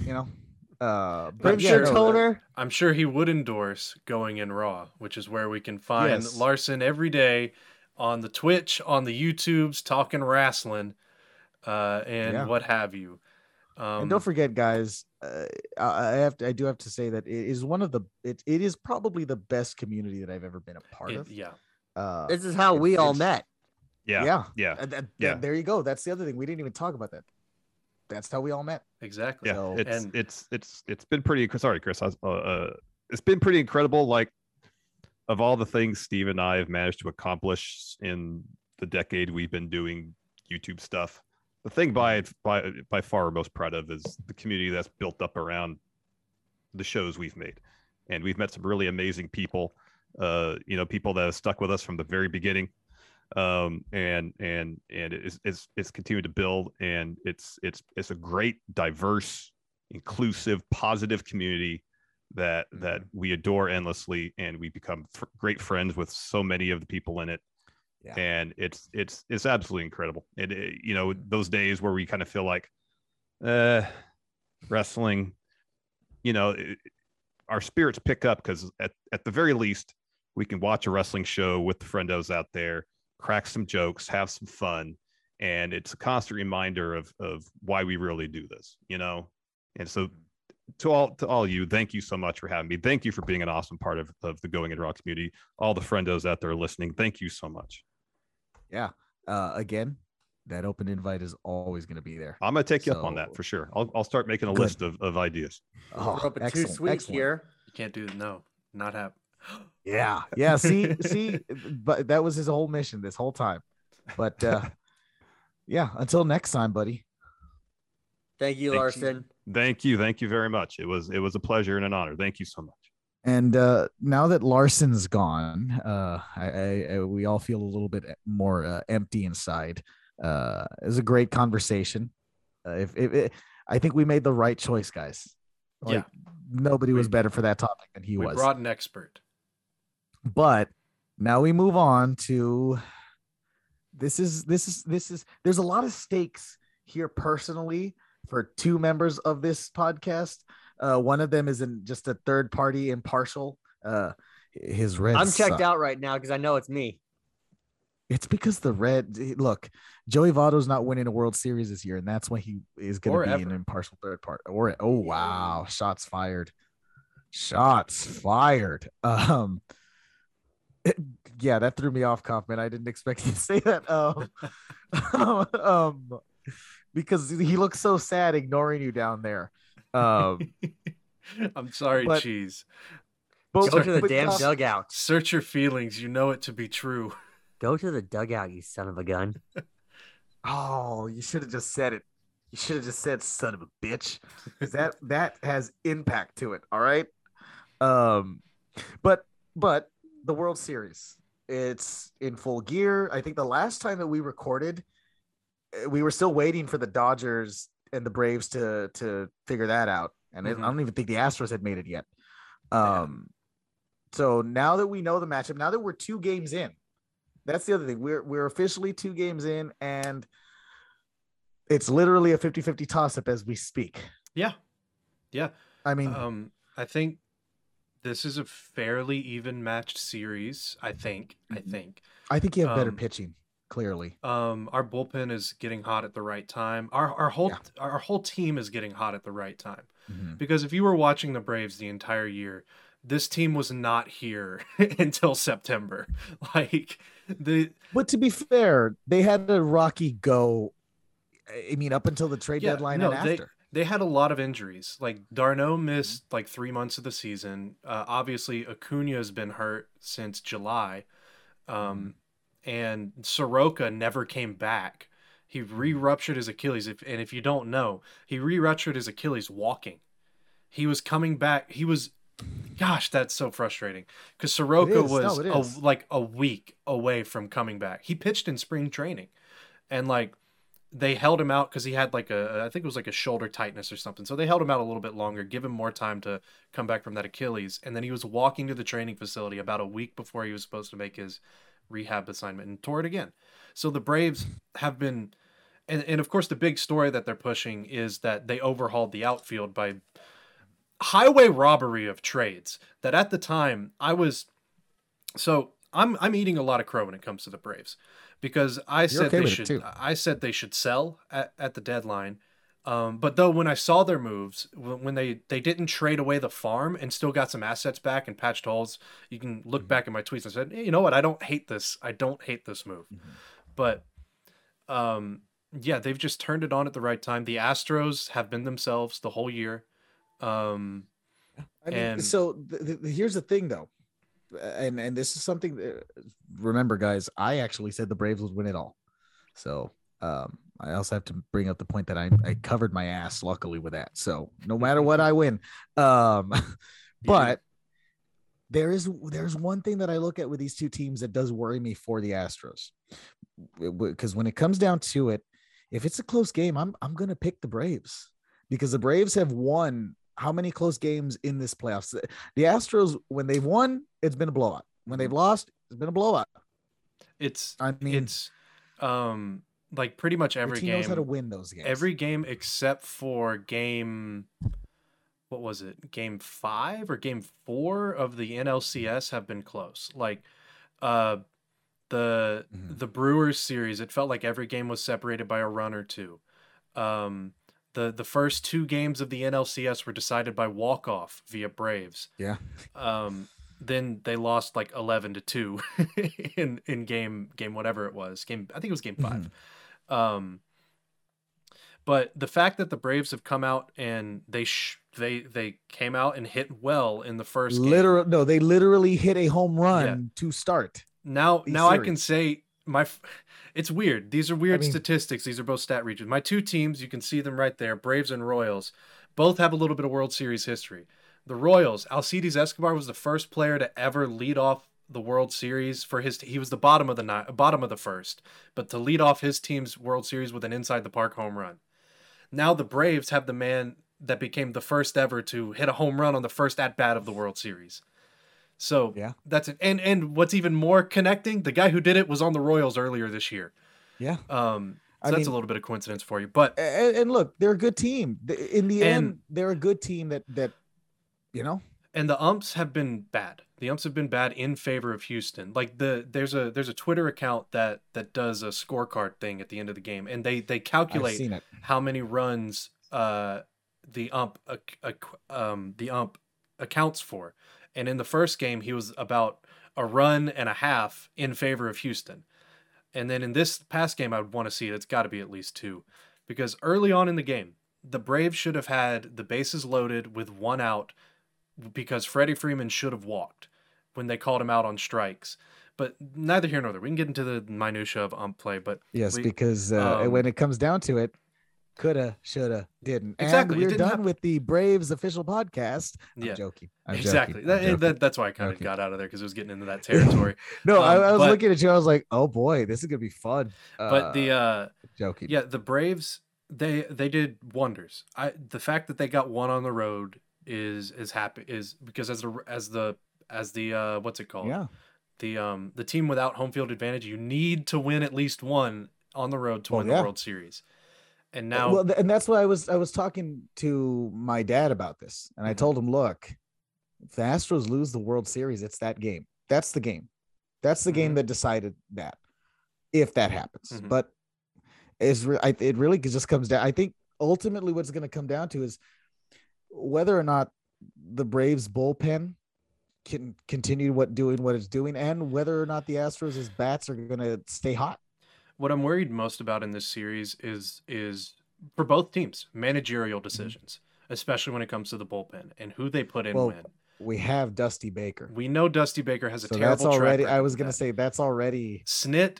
you know. Toner. I'm sure he would endorse Going in Raw, which is where we can find Larson every day on the Twitch, on the YouTubes, talking wrestling, and what have you. And don't forget, guys, I do have to say that it is it is probably the best community that I've ever been a part of. Yeah. This is how we all met. Yeah. There you go. That's the other thing. We didn't even talk about that. That's how we all met. Exactly. Yeah. So, it's been pretty, sorry, Chris. It's been pretty incredible. Like, of all the things Steve and I have managed to accomplish in the decade we've been doing YouTube stuff, the thing by far most proud of is the community that's built up around the shows we've made. And we've met some really amazing people, people that have stuck with us from the very beginning. And it's continued to build, and it's a great, diverse, inclusive, positive community that we adore endlessly. And we become great friends with so many of the people in it. Yeah. And it's absolutely incredible. It those days where we kind of feel like wrestling, our spirits pick up because at the very least we can watch a wrestling show with the friendos out there, crack some jokes, have some fun. And it's a constant reminder of why we really do this, And so to all you, thank you so much for having me. Thank you for being an awesome part of the Going in Raw community. All the friendos out there listening, thank you so much. Yeah. Again, that open invite is always going to be there. I'm going to take you up on that for sure. I'll start making a list of ideas. Oh, excellent, too sweet excellent. Here. You can't do not have. Yeah. See, but that was his whole mission this whole time. But yeah, until next time, buddy. Thank you, Larson. Thank you very much. It was a pleasure and an honor. Thank you so much. And now that Larson's gone, we all feel a little bit more empty inside. It was a great conversation. I think we made the right choice, guys. Nobody was better for that topic than he was. We brought an expert. But now we move on to this is there's a lot of stakes here personally for two members of this podcast. One of them is just a third party impartial. His red. I'm checked out right now because I know it's me. It's because the red. Look, Joey Votto's not winning a World Series this year, and that's why he is going to be an impartial third party. Wow! Shots fired. Yeah, that threw me off, Kaufman. I didn't expect you to say that. Because he looks so sad ignoring you down there. I'm sorry, Cheese. Go to the damn dugout. Search your feelings. You know it to be true. Go to the dugout, you son of a gun. Oh, you should have just said it. You should have just said son of a bitch. That has impact to it, all right? But the World Series, it's in full gear. I think the last time that we recorded, we were still waiting for the Dodgers and the Braves to figure that out. And I don't even think the Astros had made it yet. So now that we know the matchup, now that we're 2 games in, that's the other thing. We're officially 2 games in, and it's literally a 50-50 toss-up as we speak. Yeah. I mean, I think this is a fairly even matched series. I think you have better pitching. clearly. Our bullpen is getting hot at the right time. Our whole team is getting hot at the right time. Mm-hmm. Because if you were watching the Braves the entire year, this team was not here until September. But to be fair, they had a rocky go. I mean, up until the trade deadline and after. They had a lot of injuries. Like D'Arnaud missed 3 months of the season. Obviously, Acuna has been hurt since July. And Soroka never came back. He re-ruptured his Achilles. If you don't know, he re-ruptured his Achilles walking. He was coming back. Gosh, that's so frustrating. Because Soroka was a week away from coming back. He pitched in spring training. And they held him out because he had I think it was a shoulder tightness or something. So they held him out a little bit longer, give him more time to come back from that Achilles. And then he was walking to the training facility about a week before he was supposed to make his rehab assignment and tore it again. So the Braves have been... And of course, the big story that they're pushing is that they overhauled the outfield by... highway robbery of trades that at the time I'm eating a lot of crow when it comes to the Braves because I said they should sell at the deadline. But though when I saw their moves, when they didn't trade away the farm and still got some assets back and patched holes, you can look mm-hmm. back at my tweets and said, hey, you know what? I don't hate this move, mm-hmm. but, yeah, they've just turned it on at the right time. The Astros have been themselves the whole year. Here's the thing though. And this is something that, remember guys, I actually said the Braves would win it all. So, I also have to bring up the point that I covered my ass luckily with that. So no matter what, I win. But there's one thing that I look at with these two teams that does worry me for the Astros. Because when it comes down to it, if it's a close game, I'm going to pick the Braves because the Braves have won how many close games in this playoffs? The Astros, when they've won, it's been a blowout. When they've lost, it's been a blowout. It's pretty much every game knows how to win those games. Every game except for Game 5 or Game 4 of the NLCS have been close. The Brewers series, it felt like every game was separated by a run or two. The first two games of the NLCS were decided by walk-off via Braves. Yeah. Then they lost 11-2 in game whatever it was. I think it was game 5. Mm-hmm. But the fact that the Braves have come out and they came out and hit well in the first game. No, they literally hit a home run to start. Now I can say it's weird. These are weird statistics. These are both stat regions. My two teams, you can see them right there, Braves and Royals, both have a little bit of World Series history. The Royals, Alcides Escobar was the first player to ever lead off the World Series for his. He was the bottom of the first, but to lead off his team's World Series with an inside the park home run. Now the Braves have the man that became the first ever to hit a home run on the first at bat of the World Series. So that's it. And what's even more connecting, the guy who did it was on the Royals earlier this year. Yeah. That's a little bit of coincidence for you, but. And look, they're a good team in the end. They're a good team that, you know, and the umps have been bad. The umps have been bad in favor of Houston. There's a Twitter account that does a scorecard thing at the end of the game. And they calculate how many runs, the ump accounts for. And in the first game, he was about a run and a half in favor of Houston. And then in this past game, I would want to see it. It's got to be at least two. Because early on in the game, the Braves should have had the bases loaded with one out because Freddie Freeman should have walked when they called him out on strikes. But neither here nor there. We can get into the minutiae of ump play. But because when it comes down to it, coulda, shoulda, didn't. Exactly. And we're done with the Braves official podcast. Yeah. I'm joking. I'm joking. That's why I kind of got out of there because it was getting into that territory. No, I was looking at you. I was like, oh boy, this is gonna be fun. But joking. Yeah, the Braves they did wonders. The fact that they got one on the road is happy is because as the what's it called? Yeah. The team without home field advantage, you need to win at least one on the road to win the World Series. And now, and that's why I was talking to my dad about this, and I told him, look, if the Astros lose the World Series, it's that game. That's the game that decided that. if that happens. Mm-hmm. But it really just comes down. I think ultimately what's going to come down to is whether or not the Braves bullpen can continue doing what it's doing, and whether or not the Astros' bats are going to stay hot. What I'm worried most about in this series is for both teams, managerial decisions, mm-hmm. especially when it comes to the bullpen and who they put in when. We have Dusty Baker. We know Dusty Baker has a terrible track record. I was going to say that's already. Snit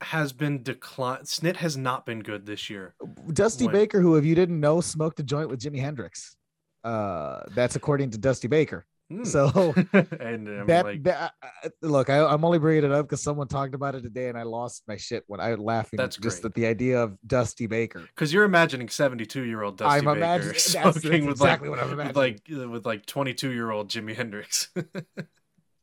has been declined. Snit has not been good this year. Dusty Baker, who, if you didn't know, smoked a joint with Jimi Hendrix. That's according to Dusty Baker. So look, I'm only bringing it up because someone talked about it today and I lost my shit when I was laughing. That's just great. At the idea of Dusty Baker. Because you're imagining 72-year-old Dusty Baker smoking with 22-year-old Jimi Hendrix.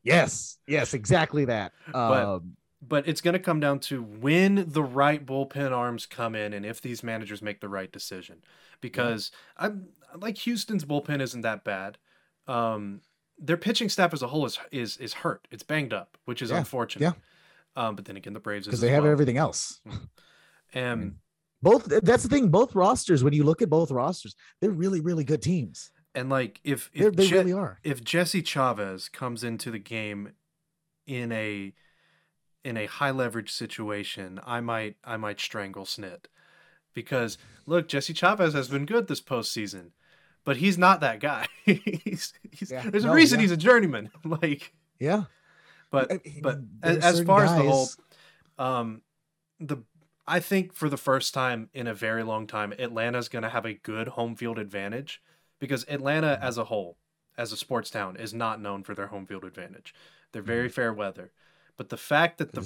yes, exactly that. But it's going to come down to when the right bullpen arms come in and if these managers make the right decision. Because I'm like, Houston's bullpen isn't that bad. Their pitching staff as a whole is hurt. It's banged up, which is unfortunate. Yeah. But then again, the Braves, because they have everything else. And that's the thing. Both rosters, when you look at both rosters, they're really, really good teams. And like, if Jesse Chavez comes into the game in a high leverage situation, I might strangle Snit, because look, Jesse Chavez has been good this postseason. But he's not that guy. There's a reason he's a journeyman. But as far as the whole, I think for the first time in a very long time, Atlanta's going to have a good home field advantage, because Atlanta as a whole, as a sports town, is not known for their home field advantage. They're very fair weather. But the fact that the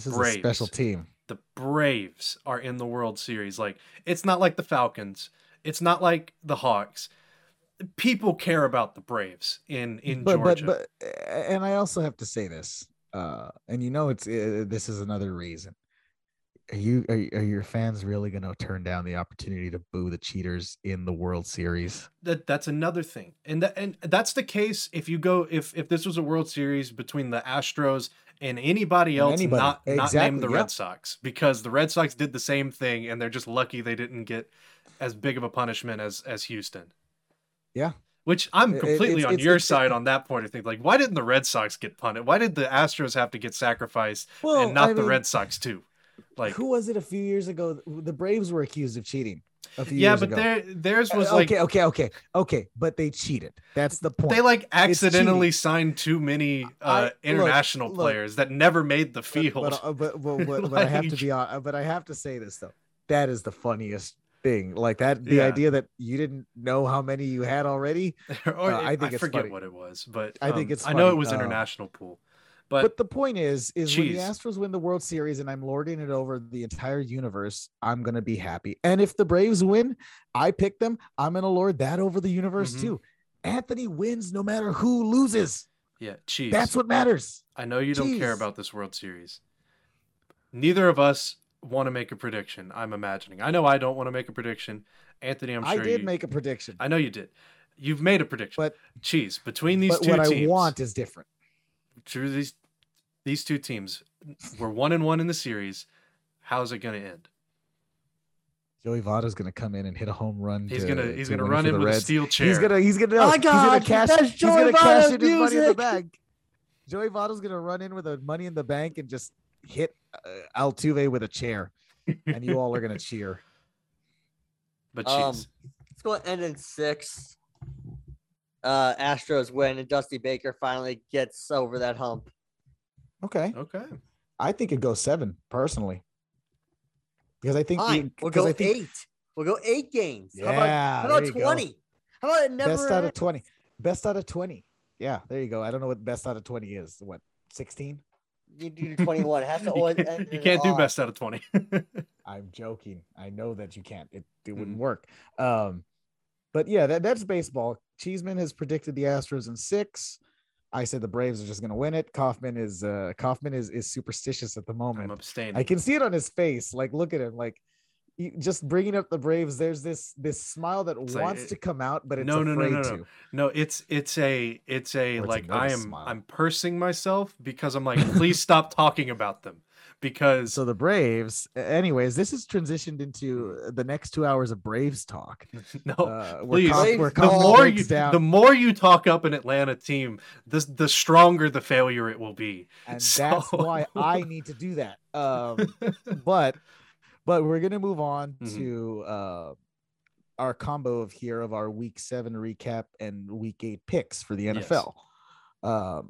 Braves are in the World Series, like, it's not like the Falcons, it's not like the Hawks. People care about the Braves in Georgia. But and I also have to say this, and this is another reason. Are your fans really going to turn down the opportunity to boo the cheaters in the World Series? That's another thing, and that's the case. If you go, if this was a World Series between the Astros and anybody else, not named the Red Sox, because the Red Sox did the same thing, and they're just lucky they didn't get as big of a punishment as Houston. Yeah, which I'm completely on your side on that point. I think, like, why didn't the Red Sox get punted? Why did the Astros have to get sacrificed and not the Red Sox too? Like, who was it a few years ago? The Braves were accused of cheating. A few years ago. Theirs was like okay, but they cheated. That's the point. They accidentally signed too many international players that never made the field. But I have to say this though. That is the funniest thing, like that, the idea that you didn't know how many you had already. I forget what it was, but I know it was international pool. But the point is when the Astros win the World Series, and I'm lording it over the entire universe, I'm gonna be happy. And if the Braves win, I pick them. I'm gonna lord that over the universe too. Anthony wins no matter who loses. Yeah, cheese. That's what matters. I know you don't care about this World Series. Neither of us want to make a prediction. I'm imagining. I know I don't want to make a prediction. Anthony, I'm sure I did make a prediction. I know you did. You've made a prediction. But cheese, between these two teams. What I want is different. Through these two teams, we're 1-1 in the series. How's it going to end? Joey Votto's going to come in and hit a home run. He's going to run in with a steel chair. He's going to cash in his money in the bank. Joey Votto's going to run in with a money in the bank and just hit Altuve with a chair, and you all are gonna cheer. But it's going to end in 6. Astros win, and Dusty Baker finally gets over that hump. Okay. I think it goes 7 personally, because I think we'll go 8. We'll go 8 games. Yeah, how about 20? Go. How about it never? Best out of 20. Best out of 20. Yeah, there you go. I don't know what best out of 20 is. What, 16? You do 21. You can't do best out of 20. I'm joking. I know that you can't. It wouldn't work. But yeah, that's baseball. Cheeseman has predicted the Astros in 6. I said the Braves are just going to win it. Kaufman is superstitious at the moment. I'm abstaining. I can see it on his face. Like, look at him. Like, just bringing up the Braves. There's this smile that wants to come out, but it's afraid to. No, it's like I am. Smile. I'm pursing myself because I'm like, please stop talking about them. because so the Braves. Anyways, this has transitioned into the next 2 hours of Braves talk. No, please. The more you talk up an Atlanta team, the stronger the failure it will be. And that's why I need to do that. But we're gonna move on to our combo of here of our Week 7 recap and Week 8 picks for the NFL. Yes.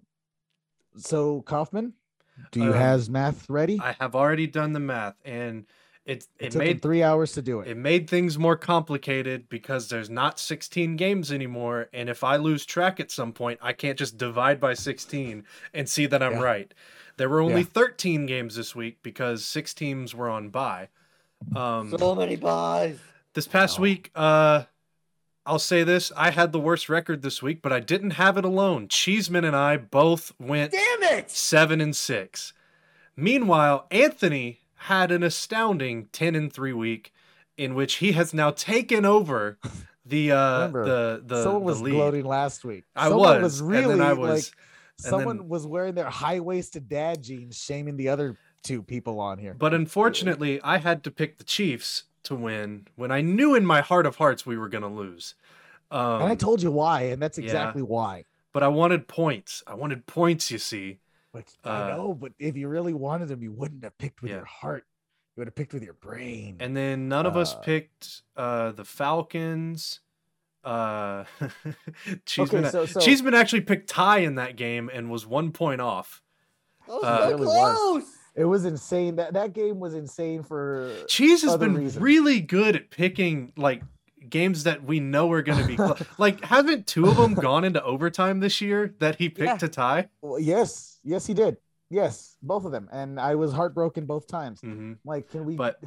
So Kaufman, do you has math ready? I have already done the math, and it took him 3 hours to do it. It made things more complicated because there's not 16 games anymore, and if I lose track at some point, I can't just divide by 16 and see that I'm right. There were only 13 games this week because 6 teams were on bye. So many byes. This past week, I'll say this. I had the worst record this week, but I didn't have it alone. Cheeseman and I both went 7-6. Meanwhile, Anthony had an astounding 10-3 week in which he has now taken over the someone was lead. Gloating last week. Someone was really, and then I was like, someone was wearing their high-waisted dad jeans, shaming the other two people on here. But unfortunately, I had to pick the Chiefs to win when I knew in my heart of hearts we were going to lose. And I told you why, and that's exactly why. But I wanted points. You see. Like, I know, but if you really wanted them, you wouldn't have picked with your heart. You would have picked with your brain. And then none of us picked the Falcons. Cheeseman, Cheeseman actually picked tie in that game and was 1 point off. Oh, so close. It was insane. That game was insane for Cheese has been reasons. Really good at picking like games that we know are going to be like. Haven't two of them gone into overtime this year that he picked to tie? Well, yes, he did. Yes, both of them, and I was heartbroken both times. Mm-hmm. Like, can we? But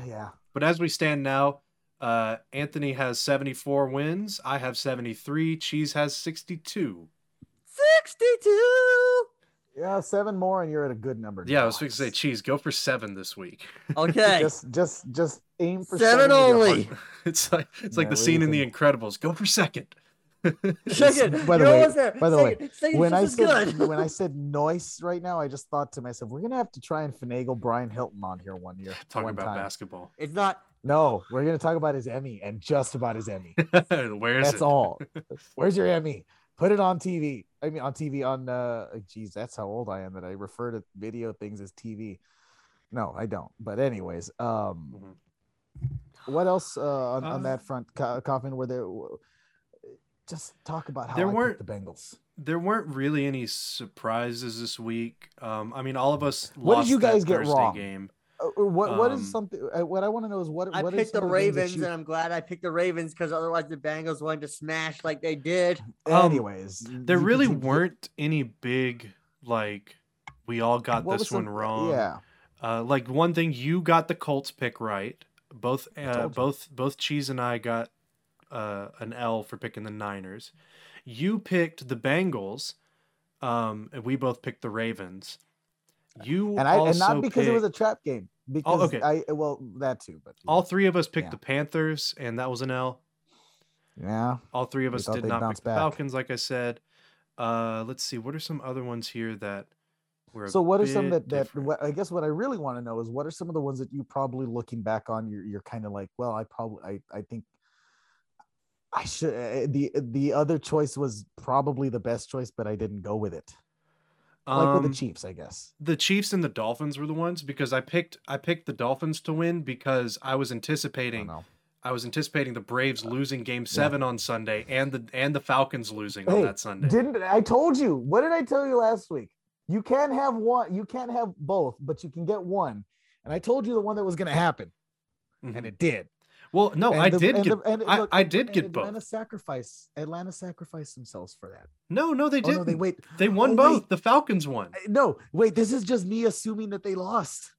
as we stand now, Anthony has 74 wins. I have 73. Cheese has 62. 62. Yeah, 7 more, and you're at a good number. Yeah, I was fixing to say, Cheese, go for 7 this week. Okay, just aim for 7 only. It's like the scene in The Incredibles. Go for second. Second. When I said noise right now, I just thought to myself, we're gonna have to try and finagle Brian Hilton on here one year. Talking about basketball. It's not. No, we're gonna talk about his Emmy and just about his Emmy. Where is it? That's all. Where's your Emmy? Put it on TV. I mean, on TV, geez, that's how old I am that I refer to video things as TV. No, I don't. But anyways, what else on that front, Kaufman, were there? Just talk about how there weren't the Bengals. There weren't really any surprises this week. I mean, all of us lost. What did you guys get wrong? Game. What is something? What I want to know is what I picked the Ravens, and I'm glad I picked the Ravens because otherwise the Bengals wanted to smash like they did. Anyways, there really weren't any big like we all got this one wrong. Yeah, like one thing you got the Colts pick right. Both Cheese and I got an L for picking the Niners. You picked the Bengals, and we both picked the Ravens. It was a trap game. Because that too. But all three of us picked the Panthers, and that was an L. Yeah. All three of us did not pick the Falcons, like I said. Let's see. What are some other ones here that were? So what are some that I guess what I really want to know is what are some of the ones that you probably looking back on you're kind of like, well, I think I should. The other choice was probably the best choice, but I didn't go with it. Like with the Chiefs, I guess. The Chiefs and the Dolphins were the ones because I picked the Dolphins to win because I was anticipating the Braves losing Game 7 on Sunday and the Falcons losing on that Sunday. Didn't I told you? What did I tell you last week? You can't have one. You can't have both, but you can get one. And I told you the one that was going to happen, and it did. Well, no, I did get both. Atlanta sacrificed themselves for that. No, they didn't. They won both. Wait. The Falcons won. This is just me assuming that they lost.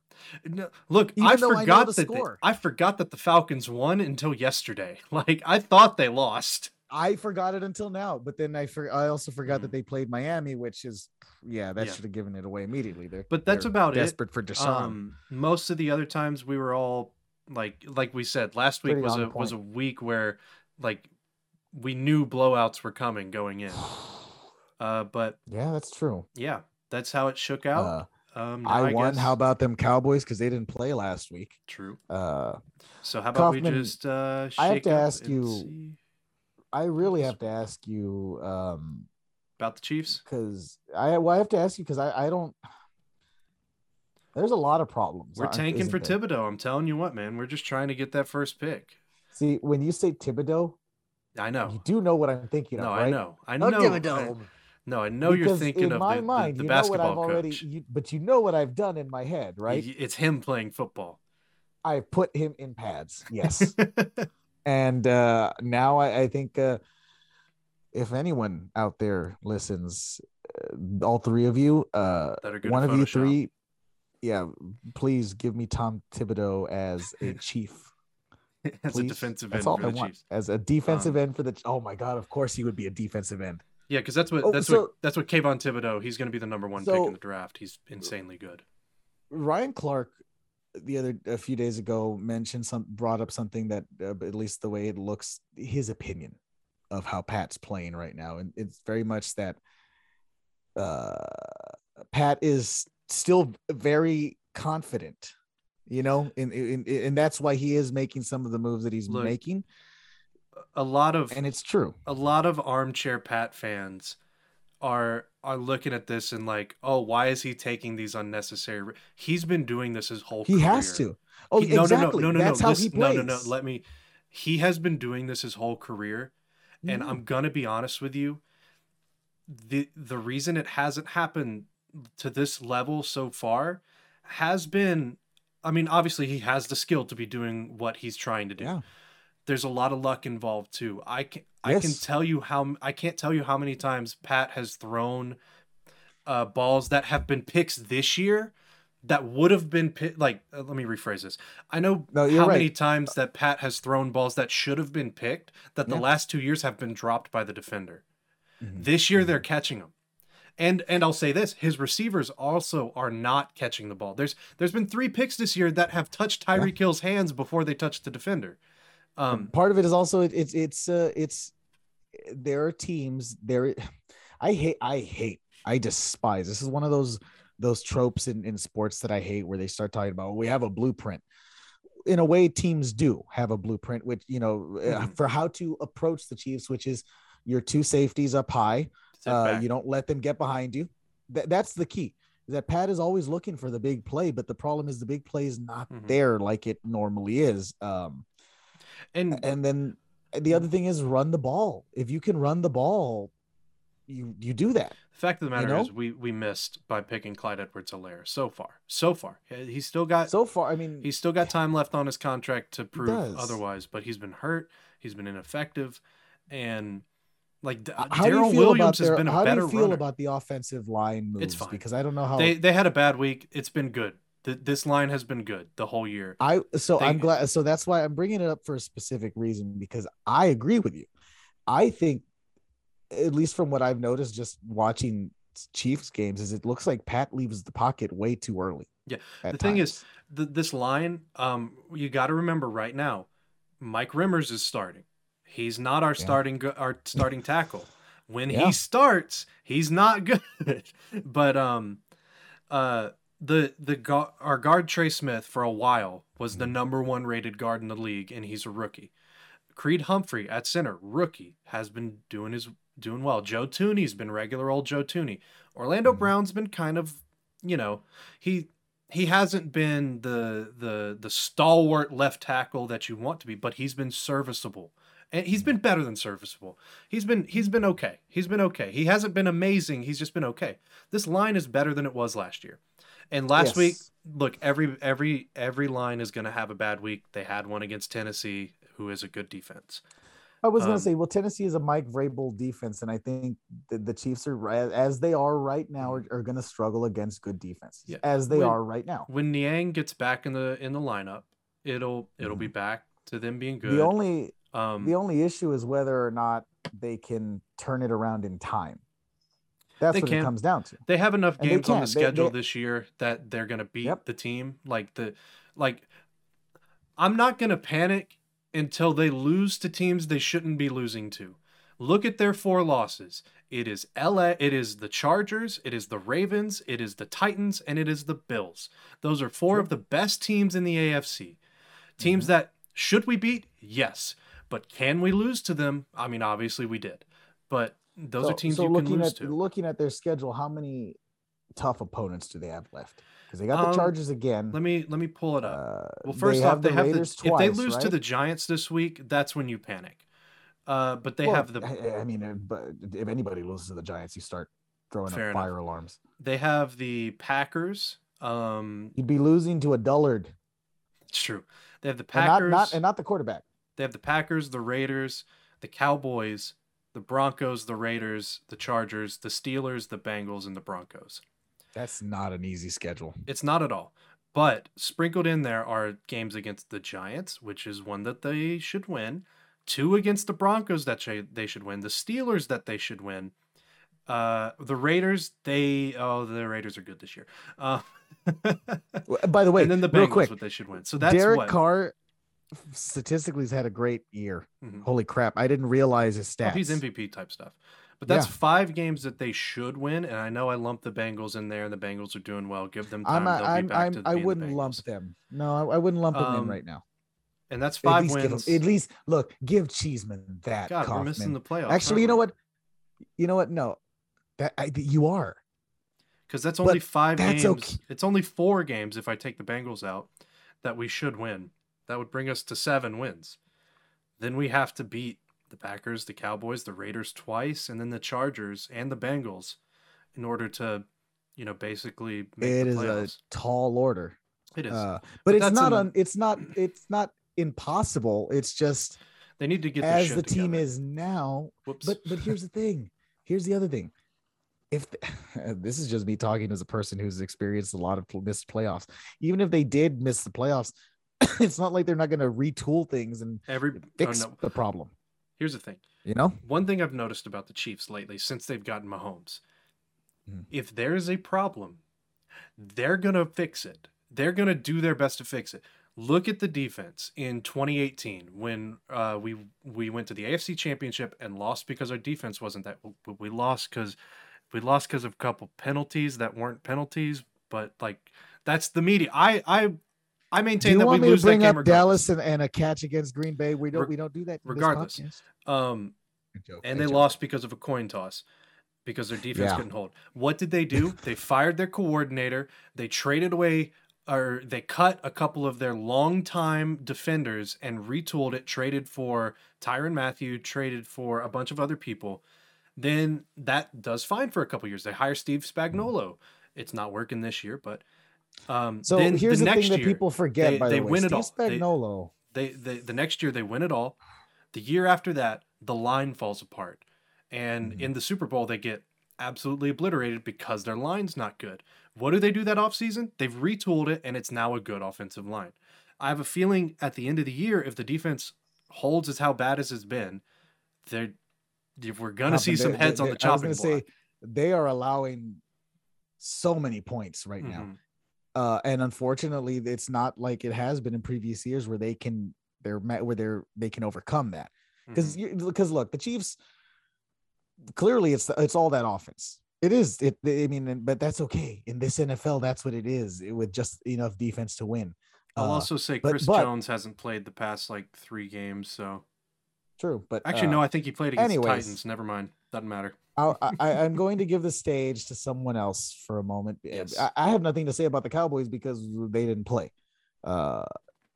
No, look, I forgot that the Falcons won until yesterday. Like I thought they lost. I forgot it until now, but then I also forgot that they played Miami, which is should have given it away immediately. They're desperate for Deshaun. Most of the other times we were all. Like we said, last week was a week where like we knew blowouts were coming going in. But yeah, that's true. Yeah, that's how it shook out. I won. Guess. How about them Cowboys? Because they didn't play last week. True. So how about Kaufman, we just shake I have to ask you. See. I really have to ask you about the Chiefs, because I have to ask you because I don't. There's a lot of problems. We're tanking for Thibodeau. There? I'm telling you what, man. We're just trying to get that first pick. See, when you say Thibodeau, I know you do know what I'm thinking of. No, right? I know. I know. Thibodeau. No, I know because you're thinking in of my mind, the basketball coach. But you know what I've done in my head, right? It's him playing football. I put him in pads, yes. And now I think if anyone out there listens, all three of you, one of Photoshop. You three, yeah, please give me Tom Thibodeau as a Chief. As please. A defensive end for the Chiefs. As a defensive end for the – oh, my God, of course he would be a defensive end. Yeah, because that's what Kayvon Thibodeau. He's going to be the number one pick in the draft. He's insanely good. Ryan Clark, a few days ago, brought up something that at least the way it looks, his opinion of how Pat's playing right now, and it's very much that Pat is still very confident, you know, and that's why he is making some of the moves that he's making. And it's true. A lot of armchair Pat fans are looking at this and like, oh, why is he taking these unnecessary? He's been doing this his whole career. He has to. Oh, exactly. No. That's how he plays. No. He has been doing this his whole career, and I'm gonna be honest with you. The reason it hasn't happened to this level so far has been, I mean, obviously he has the skill to be doing what he's trying to do. Yeah. There's a lot of luck involved too. I can't tell you how many times Pat has thrown balls that have been picks this year that would have been let me rephrase this. I know how many times that Pat has thrown balls that should have been picked that the last 2 years have been dropped by the defender. Mm-hmm. This year they're catching them. And I'll say this, his receivers also are not catching the ball. There's been 3 picks this year that have touched Tyreek Hill's hands before they touched the defender. Part of it is also there are teams there. I despise. This is one of those tropes in sports that I hate, where they start talking about, we have a blueprint. In a way, teams do have a blueprint, which, you know, for how to approach the Chiefs, which is your 2 safeties up high. You don't let them get behind you. That's the key. That Pat is always looking for the big play, but the problem is the big play is not there like it normally is. And then the other thing is run the ball. If you can run the ball, you do that. The fact of the matter is we missed by picking Clyde Edwards-Helaire so far. He's still got time left on his contract to prove otherwise, but he's been hurt. He's been ineffective. And like Darrell Williams has been a better runner. How do you feel about the offensive line moves? It's fine. Because I don't know how they had a bad week. It's been good. This line has been good the whole year. I'm glad. So that's why I'm bringing it up for a specific reason, because I agree with you. I think, at least from what I've noticed, just watching Chiefs games, is it looks like Pat leaves the pocket way too early. Yeah. The thing is this line, you got to remember right now, Mike Rimmers is starting. He's not our starting tackle. When he starts, he's not good, but, our guard Trey Smith for a while was the number 1 rated guard in the league, and he's a rookie. Creed Humphrey at center, rookie, has been doing well. Joe Tooney's been regular old Joe Tooney. Orlando Brown's been kind of, you know, he hasn't been the stalwart left tackle that you want to be, but he's been serviceable. And he's been better than serviceable. He's been okay. He's been okay. He hasn't been amazing. He's just been okay. This line is better than it was last year. And last week, look, every line is going to have a bad week. They had one against Tennessee, who is a good defense. I was going to say, well, Tennessee is a Mike Vrabel defense, and I think the Chiefs are, as they are right now, are going to struggle against good defenses, as they are right now. When Niang gets back in the lineup, it'll be back to them being good. The only issue is whether or not they can turn it around in time. That's what it comes down to. They have enough games on the schedule this year that they're going to beat the team. I'm not going to panic until they lose to teams they shouldn't be losing to. Look at their 4 losses. It is LA, it is the Chargers, it is the Ravens, it is the Titans, and it is the Bills. Those are four of the best teams in the AFC. Teams that should we beat? Yes. But can we lose to them? I mean, obviously we did. But those are teams you can lose to. Looking at their schedule, how many tough opponents do they have left? Because they got the Chargers again. Let me pull it up. Well, first off, they have the Raiders twice, if they lose to the Giants this week, that's when you panic. But they have the. I mean, but if anybody loses to the Giants, you start throwing up fire alarms. They have the Packers. You'd be losing to a dullard. It's true. They have the Packers, and not the quarterback. They have the Packers, the Raiders, the Cowboys, the Broncos, the Raiders, the Chargers, the Steelers, the Bengals, and the Broncos. That's not an easy schedule. It's not at all. But sprinkled in there are games against the Giants, which is one that they should win. Two against the Broncos that they should win. The Steelers that they should win. The Raiders, the Raiders are good this year. By the way, and then the Bengals, what they should win. So that's Derek Carr statistically has had a great year. Mm-hmm. Holy crap. I didn't realize his stats. He's MVP type stuff. But that's 5 games that they should win, and I know I lumped the Bengals in there, and the Bengals are doing well. Give them time. I wouldn't lump them. No, I wouldn't lump them in right now. And that's 5 wins. Give Cheeseman that. God, Kaufman. We're missing the playoffs. Actually, you know what? No, you are. Because that's only 5 games. Okay. It's only 4 games if I take the Bengals out that we should win. That would bring us to 7 wins. Then we have to beat the Packers, the Cowboys, the Raiders twice, and then the Chargers and the Bengals in order to, basically make it the playoffs. It is a tall order. It is. But it's not impossible. It's just they need to get as the team is now. Whoops. But here's the thing. Here's the other thing. This is just me talking as a person who's experienced a lot of missed playoffs. Even if they did miss the playoffs, it's not like they're not going to retool things and fix the problem. Here's the thing. One thing I've noticed about the Chiefs lately since they've gotten Mahomes, if there is a problem, they're going to fix it. They're going to do their best to fix it. Look at the defense in 2018 when we went to the AFC Championship and lost because our defense wasn't that. We lost because of a couple penalties that weren't penalties, but that's the media. I maintain that we lose that game. Do you want me to bring up Dallas and a catch against Green Bay? We don't do that. Regardless, they lost because of a coin toss, because their defense couldn't hold. What did they do? They fired their coordinator. They traded away, or they cut a couple of their longtime defenders and retooled it. Traded for Tyrann Mathieu. Traded for a bunch of other people. Then that does fine for a couple years. They hire Steve Spagnuolo. It's not working this year, but. So then here's the thing that people forget. By the way, Steve Spagnuolo. The next year they win it all. The year after that, the line falls apart, and in the Super Bowl they get absolutely obliterated because their line's not good. What do they do that offseason? They've retooled it, and it's now a good offensive line. I have a feeling at the end of the year, if the defense holds as how bad as it's been, we're gonna see some heads on the chopping block. They are allowing so many points right now. And unfortunately, it's not like it has been in previous years where they can overcome that. Because look, the Chiefs, clearly it's all that offense. It is. But that's okay. In this NFL, that's what it is. It with just enough defense to win. I'll also say Chris Jones hasn't played the past 3 games. So true. But actually, no, I think he played against the Titans. Never mind. Doesn't matter. I'm going to give the stage to someone else for a moment. Yes. I have nothing to say about the Cowboys because they didn't play,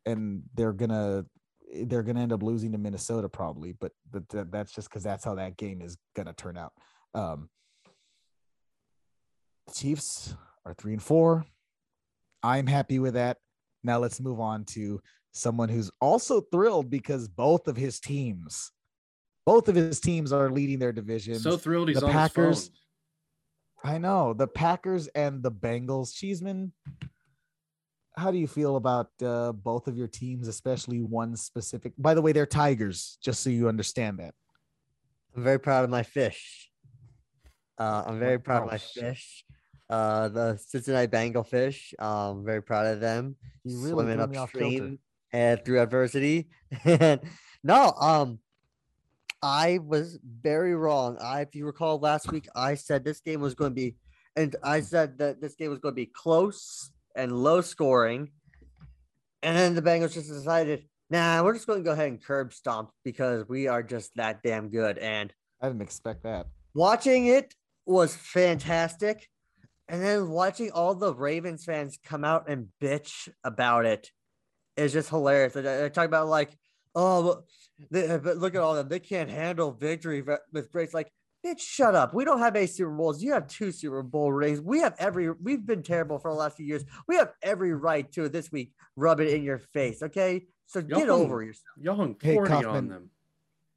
and they're gonna end up losing to Minnesota probably. But that's just because that's how that game is gonna turn out. The Chiefs are 3-4. I'm happy with that. Now let's move on to someone who's also thrilled because both of his teams are leading their division. So thrilled he's on his phone. I know. The Packers and the Bengals. Cheeseman, how do you feel about both of your teams, especially one specific? By the way, they're Tigers, just so you understand that. I'm very proud of my fish. The Cincinnati Bengal fish. I'm very proud of them. You really swimming upstream and through adversity. No, I was very wrong. If you recall last week, I said this game was going to be, and I said that this game was going to be close and low scoring. And then the Bengals just decided, nah, we're just going to go ahead and curb stomp because we are just that damn good. And I didn't expect that. Watching it was fantastic. And then watching all the Ravens fans come out and bitch about it is just hilarious. They talk about like, oh, but look at all of them. They can't handle victory with grace. Like, bitch, shut up. We don't have 8 Super Bowls. You have 2 Super Bowl rings. We've been terrible for the last few years. We have every right to this week. Rub it in your face. Okay. So y'all get over yourself. Y'all hung 40 Kaufman, on them.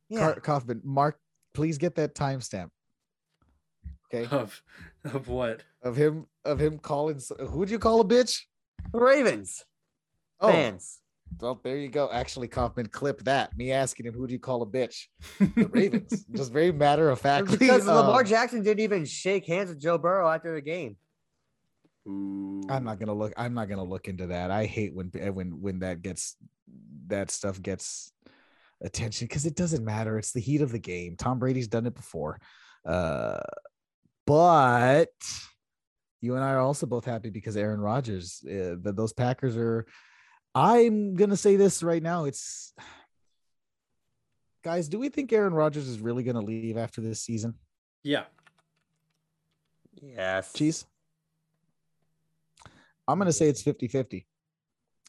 Yeah. Kaufman, Mark, please get that timestamp. Okay. Of what? Of him calling. Who'd you call a bitch? Ravens. Oh. Fans. Well, there you go. Actually, Kaufman, clip that. Me asking him, who do you call a bitch? The Ravens. Just very matter of fact. Because Lamar Jackson didn't even shake hands with Joe Burrow after the game. I'm not gonna look into that. I hate when that stuff gets attention because it doesn't matter. It's the heat of the game. Tom Brady's done it before. But you and I are also both happy because Aaron Rodgers. Those Packers are. I'm going to say this right now. It's guys, do we think Aaron Rodgers is really going to leave after this season? Yeah. Yes. Cheese. I'm going to say it's 50-50.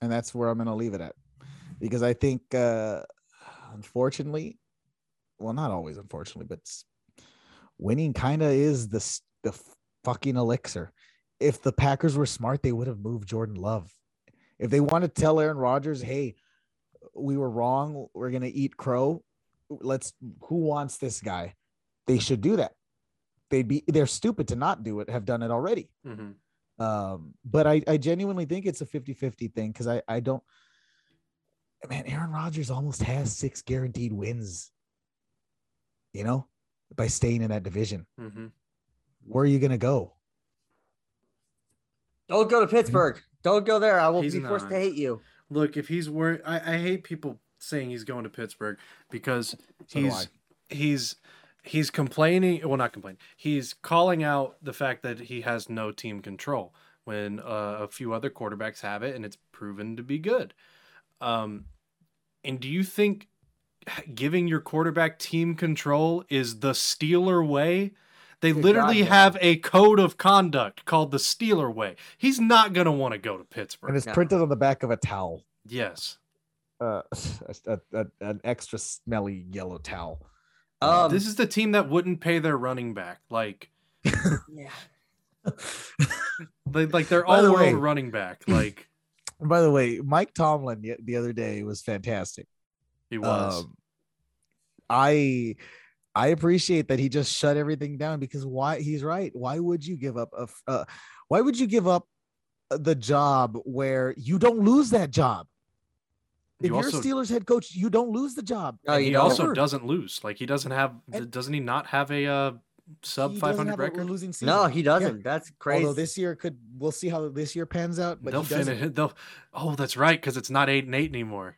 And that's where I'm going to leave it at. Because I think, unfortunately, well, not always unfortunately, but winning kind of is the fucking elixir. If the Packers were smart, they would have moved Jordan Love. If they want to tell Aaron Rodgers, hey, we were wrong. We're going to eat crow. Who wants this guy? They should do that. They're stupid to not do it, have done it already. Mm-hmm. But I genuinely think it's a 50-50 thing. Cause I don't, man, Aaron Rodgers almost has 6 guaranteed wins, you know, by staying in that division. Mm-hmm. Where are you going to go? Don't go to Pittsburgh. Don't go there. I will be forced to hate you. Look, if he's worried, I hate people saying he's going to Pittsburgh because he's complaining. Well, not complaining. He's calling out the fact that he has no team control when a few other quarterbacks have it, and it's proven to be good. And do you think giving your quarterback team control is the Steeler way? They literally have a code of conduct called the Steeler Way. He's not going to want to go to Pittsburgh. And it's printed on the back of a towel. Yes. An extra smelly yellow towel. This is the team that wouldn't pay their running back. Like, yeah. like they're all world running back. Like, by the way, Mike Tomlin the other day was fantastic. He was. I appreciate that he just shut everything down because he's right. Why would you give up the job where you don't lose that job? If you're a Steelers head coach, you don't lose the job. He also doesn't lose. Like doesn't he not have a sub 500 record? Losing season. No, he doesn't. Yeah. That's crazy. Although this year we'll see how this year pans out. But that's right because it's not 8-8 anymore.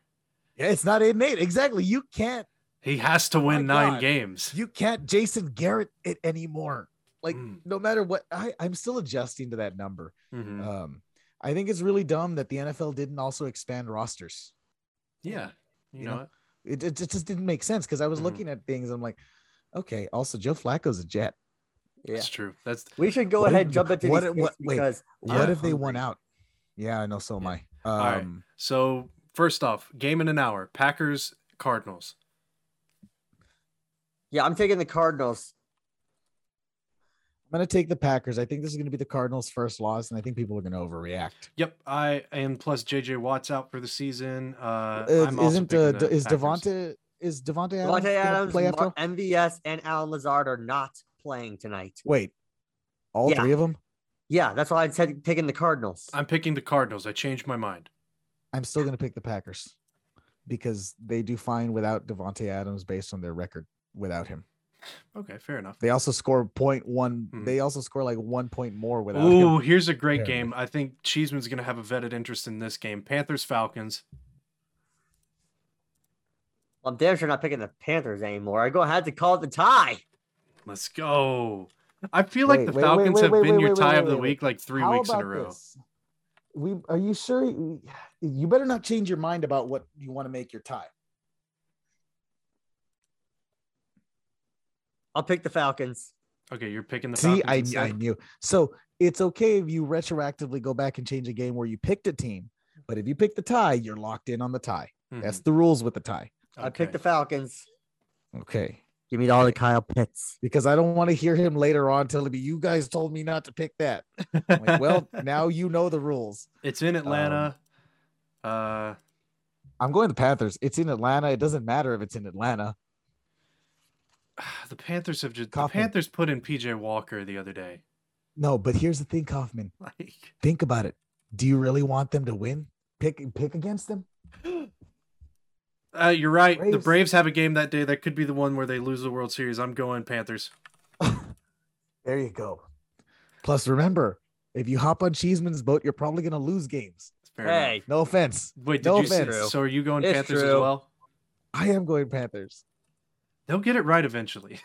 Yeah, it's not 8-8 exactly. You can't. He has to win 9 games. You can't Jason Garrett it anymore. Like no matter what, I'm still adjusting to that number. Mm-hmm. I think it's really dumb that the NFL didn't also expand rosters. Yeah. You know? It just didn't make sense. Cause I was looking at things. I'm like, okay. Also Joe Flacco's a Jet. Yeah. That's true. We should go ahead and jump into what if they won out? Yeah, I know. So am I. All right. So first off, game in an hour, Packers, Cardinals. Yeah, I'm taking the Cardinals. I'm going to take the Packers. I think this is going to be the Cardinals' first loss, and I think people are going to overreact. Yep, plus J.J. Watt's out for the season. Is Davante Adams going to play after? MVS and Allen Lazard are not playing tonight. Wait, all three of them? Yeah, that's why I said taking the Cardinals. I'm picking the Cardinals. I changed my mind. I'm still going to pick the Packers because they do fine without Davante Adams based on their record. Without him. Okay, fair enough. They also score 0.1. They also score like 1 point more without him. Oh, here's a great game. I think Cheeseman's going to have a vested interest in this game. Panthers, Falcons. I'm damn sure not picking the Panthers anymore. I had to call it the tie. Let's go. I feel like the Falcons have been your tie of the week like 3 weeks in a row. Are you sure? You better not change your mind about what you want to make your tie. I'll pick the Falcons. Okay, you're picking the Falcons. See, I knew. So it's okay if you retroactively go back and change a game where you picked a team. But if you pick the tie, you're locked in on the tie. Mm-hmm. That's the rules with the tie. Okay. I picked the Falcons. Okay. Give me all the Kyle Pitts. Because I don't want to hear him later on telling me, you guys told me not to pick that. I'm like, well, now you know the rules. It's in Atlanta. I'm going the Panthers. It's in Atlanta. It doesn't matter if it's in Atlanta. The Panthers have just Kaufman. The Panthers put in PJ Walker the other day. No, but here's the thing, Kaufman. Think about it. Do you really want them to win? Pick against them? You're right. Braves. The Braves have a game that day. That could be the one where they lose the World Series. I'm going Panthers. There you go. Plus, remember, if you hop on Cheeseman's boat, you're probably going to lose games. Hey, no offense. Wait, so are you going Panthers as well? I am going Panthers. They'll get it right eventually.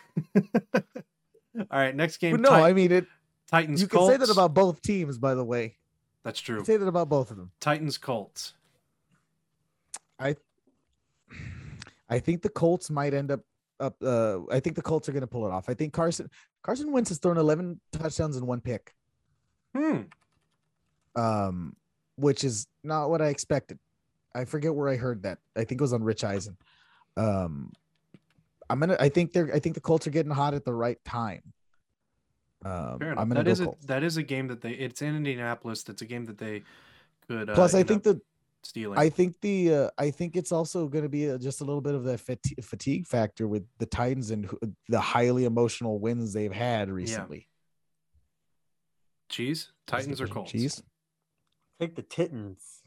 All right, next game. But no, I mean it. Titans. You can Colts. Say that about both teams, by the way. That's true. You can say that about both of them. Titans, Colts. I think the Colts might end up. I think the Colts are going to pull it off. I think Carson Wentz has thrown 11 touchdowns and one pick. Which is not what I expected. I forget where I heard that. I think it was on Rich Eisen. I think the Colts are getting hot at the right time. Fair enough. That is a game that it's in Indianapolis. That's a game that they could. Plus, I think stealing. I think it's also going to be just a little bit of the fatigue factor with the Titans and the highly emotional wins they've had recently. Cheese, Titans or Colts? Cheese. Take the Titans.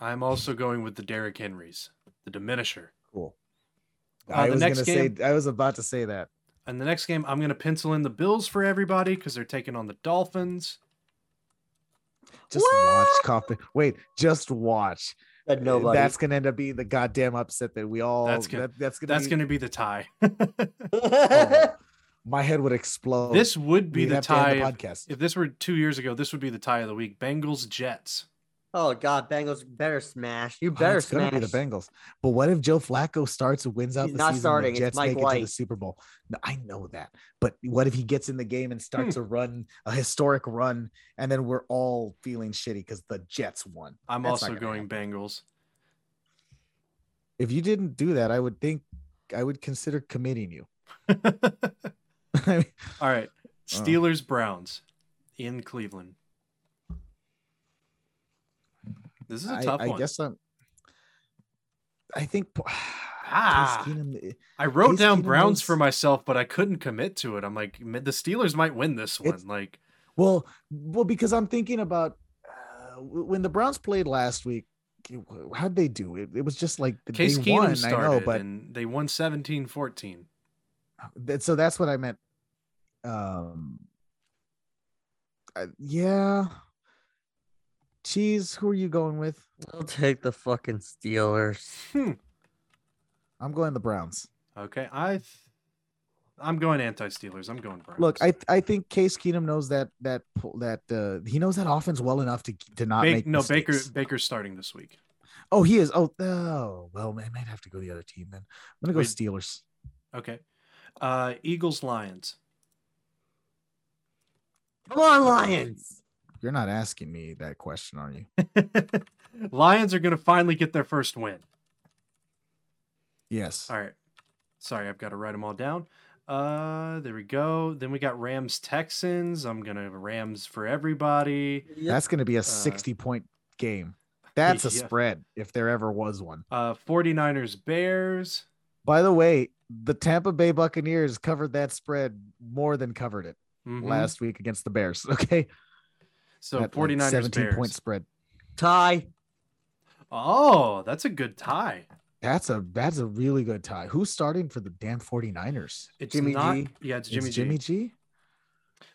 I'm also going with the Derrick Henrys, the diminisher. Cool. I was about to say that. And the next game, I'm going to pencil in the Bills for everybody because they're taking on the Dolphins. Watch Kaufman. Wait, just watch. That's going to end up being the goddamn upset that we all. That's going to be the tie. Oh, my head would explode. This would be the tie. If this were 2 years ago, this would be the tie of the week. Bengals Jets. Oh, God, Bengals better smash. You better smash. It's going to be the Bengals. But what if Joe Flacco starts and wins out the season? He's not starting. It's Mike White. The Super Bowl. No, I know that. But what if he gets in the game and starts a historic run, and then we're all feeling shitty because the Jets won? I'm also going Bengals. If you didn't do that, I would consider committing you. All right. Steelers-Browns in Cleveland. This is a tough one. I guess I think. I wrote down Browns for myself, but I couldn't commit to it. I'm like, the Steelers might win this one. Because I'm thinking about when the Browns played last week. How'd they do? It was just like Case Keenum started, and they won 17-14. So that's what I meant. Yeah. Cheese, who are you going with? I'll take the fucking Steelers. I'm going the Browns. Okay, I'm going anti-Steelers. I'm going Browns. Look, I think Case Keenum knows that he knows that offense well enough to not make mistakes. Baker's starting this week. Oh, he is. Oh, well, I might have to go the other team then. I'm gonna go Steelers. Okay, Eagles Lions. Come on, Lions. You're not asking me that question, are you? Lions are going to finally get their first win. Yes. All right. Sorry, I've got to write them all down. There we go. Then we got Rams Texans. I'm going to have Rams for everybody. Yep. That's going to be a 60-point game. That's a spread if there ever was one. 49ers Bears. By the way, the Tampa Bay Buccaneers covered that spread, more than covered it last week against the Bears. Okay. So 49ers, 17-point spread. Tie. Oh, that's a good tie. That's a really good tie. Who's starting for the damn 49ers? It's Jimmy G. Yeah, it's Jimmy G.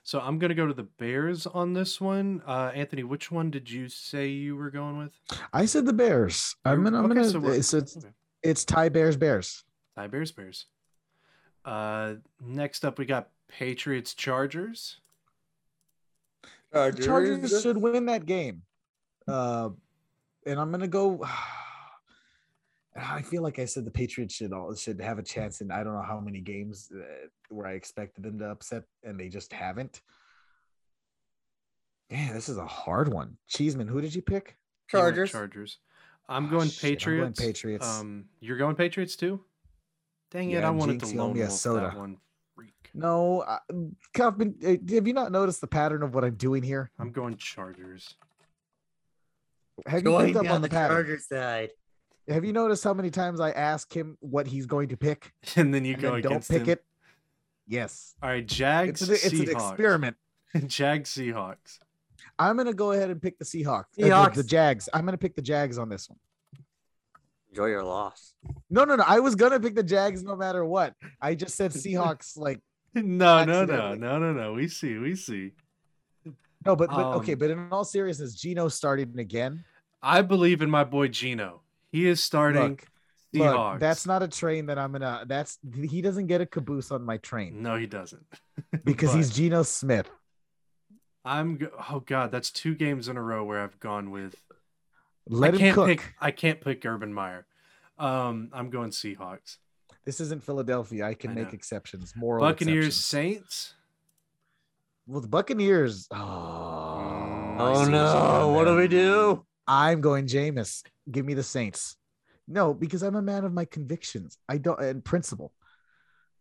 So I'm going to go to the Bears on this one. Anthony, which one did you say you were going with? I said the Bears. I'm going to. So It's tie Bears Bears. Tie Bears Bears. Next up, we got Patriots Chargers. Chargers should win that game. And I'm gonna go. I feel like I said the Patriots should have a chance in I don't know how many games where I expected them to upset and they just haven't. Man, this is a hard one. Cheeseman, who did you pick? Chargers. Chargers. I'm going Patriots. I'm going Patriots. You're going Patriots too? Dang it! I wanted to lone wolf that one. Freak. No, Kaufman. Have you not noticed the pattern of what I'm doing here? I'm going Chargers. Have you picked up on the Chargers side? Have you noticed how many times I ask him what he's going to pick? And then you go against him. Don't pick it. Yes. All right, Jags, Seahawks. It's an experiment. Jags, Seahawks. I'm going to go ahead and pick the Seahawks. The Jags. I'm going to pick the Jags on this one. Enjoy your loss. No. I was going to pick the Jags no matter what. I just said Seahawks like. No. We see. No, but okay. But in all seriousness, Geno starting again. I believe in my boy Geno. He is starting. Look, that's not a train that I'm gonna. He doesn't get a caboose on my train. No, he doesn't. Because he's Geno Smith. Oh God, that's two games in a row where I've gone with. I can't pick Urban Meyer. I'm going Seahawks. This isn't Philadelphia. I can make exceptions. Moral Buccaneers, exceptions. Saints. Well, the Buccaneers. Oh no! What do we do? I'm going Jameis. Give me the Saints. No, because I'm a man of my convictions. I don't and principle.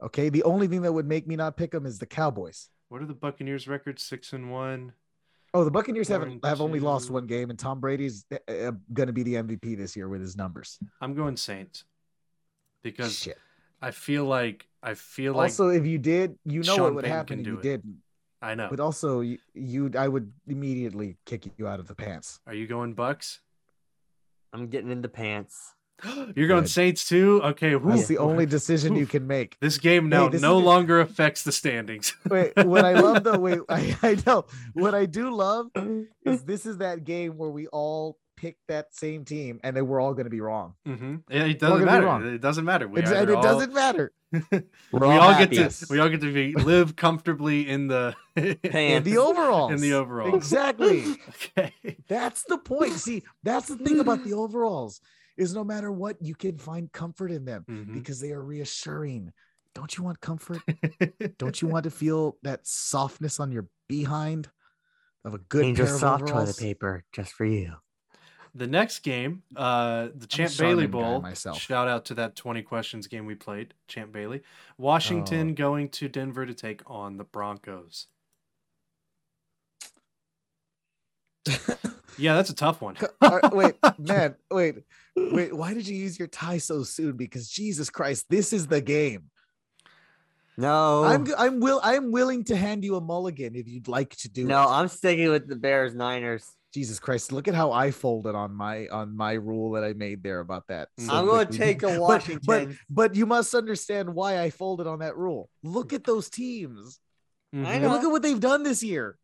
Okay. The only thing that would make me not pick them is the Cowboys. What are the Buccaneers records? 6-1. Oh, the Buccaneers have only lost one game, and Tom Brady's going to be the MVP this year with his numbers. I'm going Saints because I feel like. Also, if you did, you know what would happen if you didn't. I know. But also, I would immediately kick you out of the pants. Are you going Bucks? I'm getting in the pants. You're going Saints too? Okay. That's the only decision you can make. This game no longer affects the standings. What I do love is this is that game where we all pick that same team and then we're all going to be wrong. Mm-hmm. It doesn't matter. It doesn't matter. It doesn't matter. We all get to live comfortably in the overalls. In the overalls. Exactly. Okay. That's the point. See, that's the thing about the overalls is no matter what, you can find comfort in them because they are reassuring. Don't you want comfort? Don't you want to feel that softness on your behind of a good pair of soft overalls? Toilet paper just for you. The next game, the Champ Bailey Bowl. Shout out to that 20 questions game we played, Champ Bailey. Washington going to Denver to take on the Broncos. Yeah, that's a tough one. Wait. Why did you use your tie so soon? Because Jesus Christ, this is the game. No, I'm willing to hand you a mulligan if you'd like to do it. No, I'm sticking with the Bears Niners. Jesus Christ! Look at how I folded on my rule that I made there about that. So I'm going to take a Washington, but you must understand why I folded on that rule. Look at those teams. Mm-hmm. I know. Look at what they've done this year.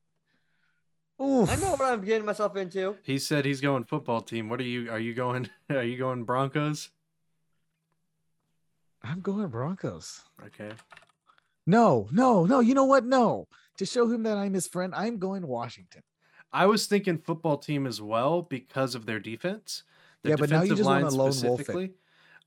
Oof. I know what I'm getting myself into. He said he's going football team. What are you? Are you going? Are you going Broncos? I'm going Broncos. Okay. No. You know what? No. To show him that I'm his friend, I'm going Washington. I was thinking football team as well because of their defense. But now you just want to lone wolf it.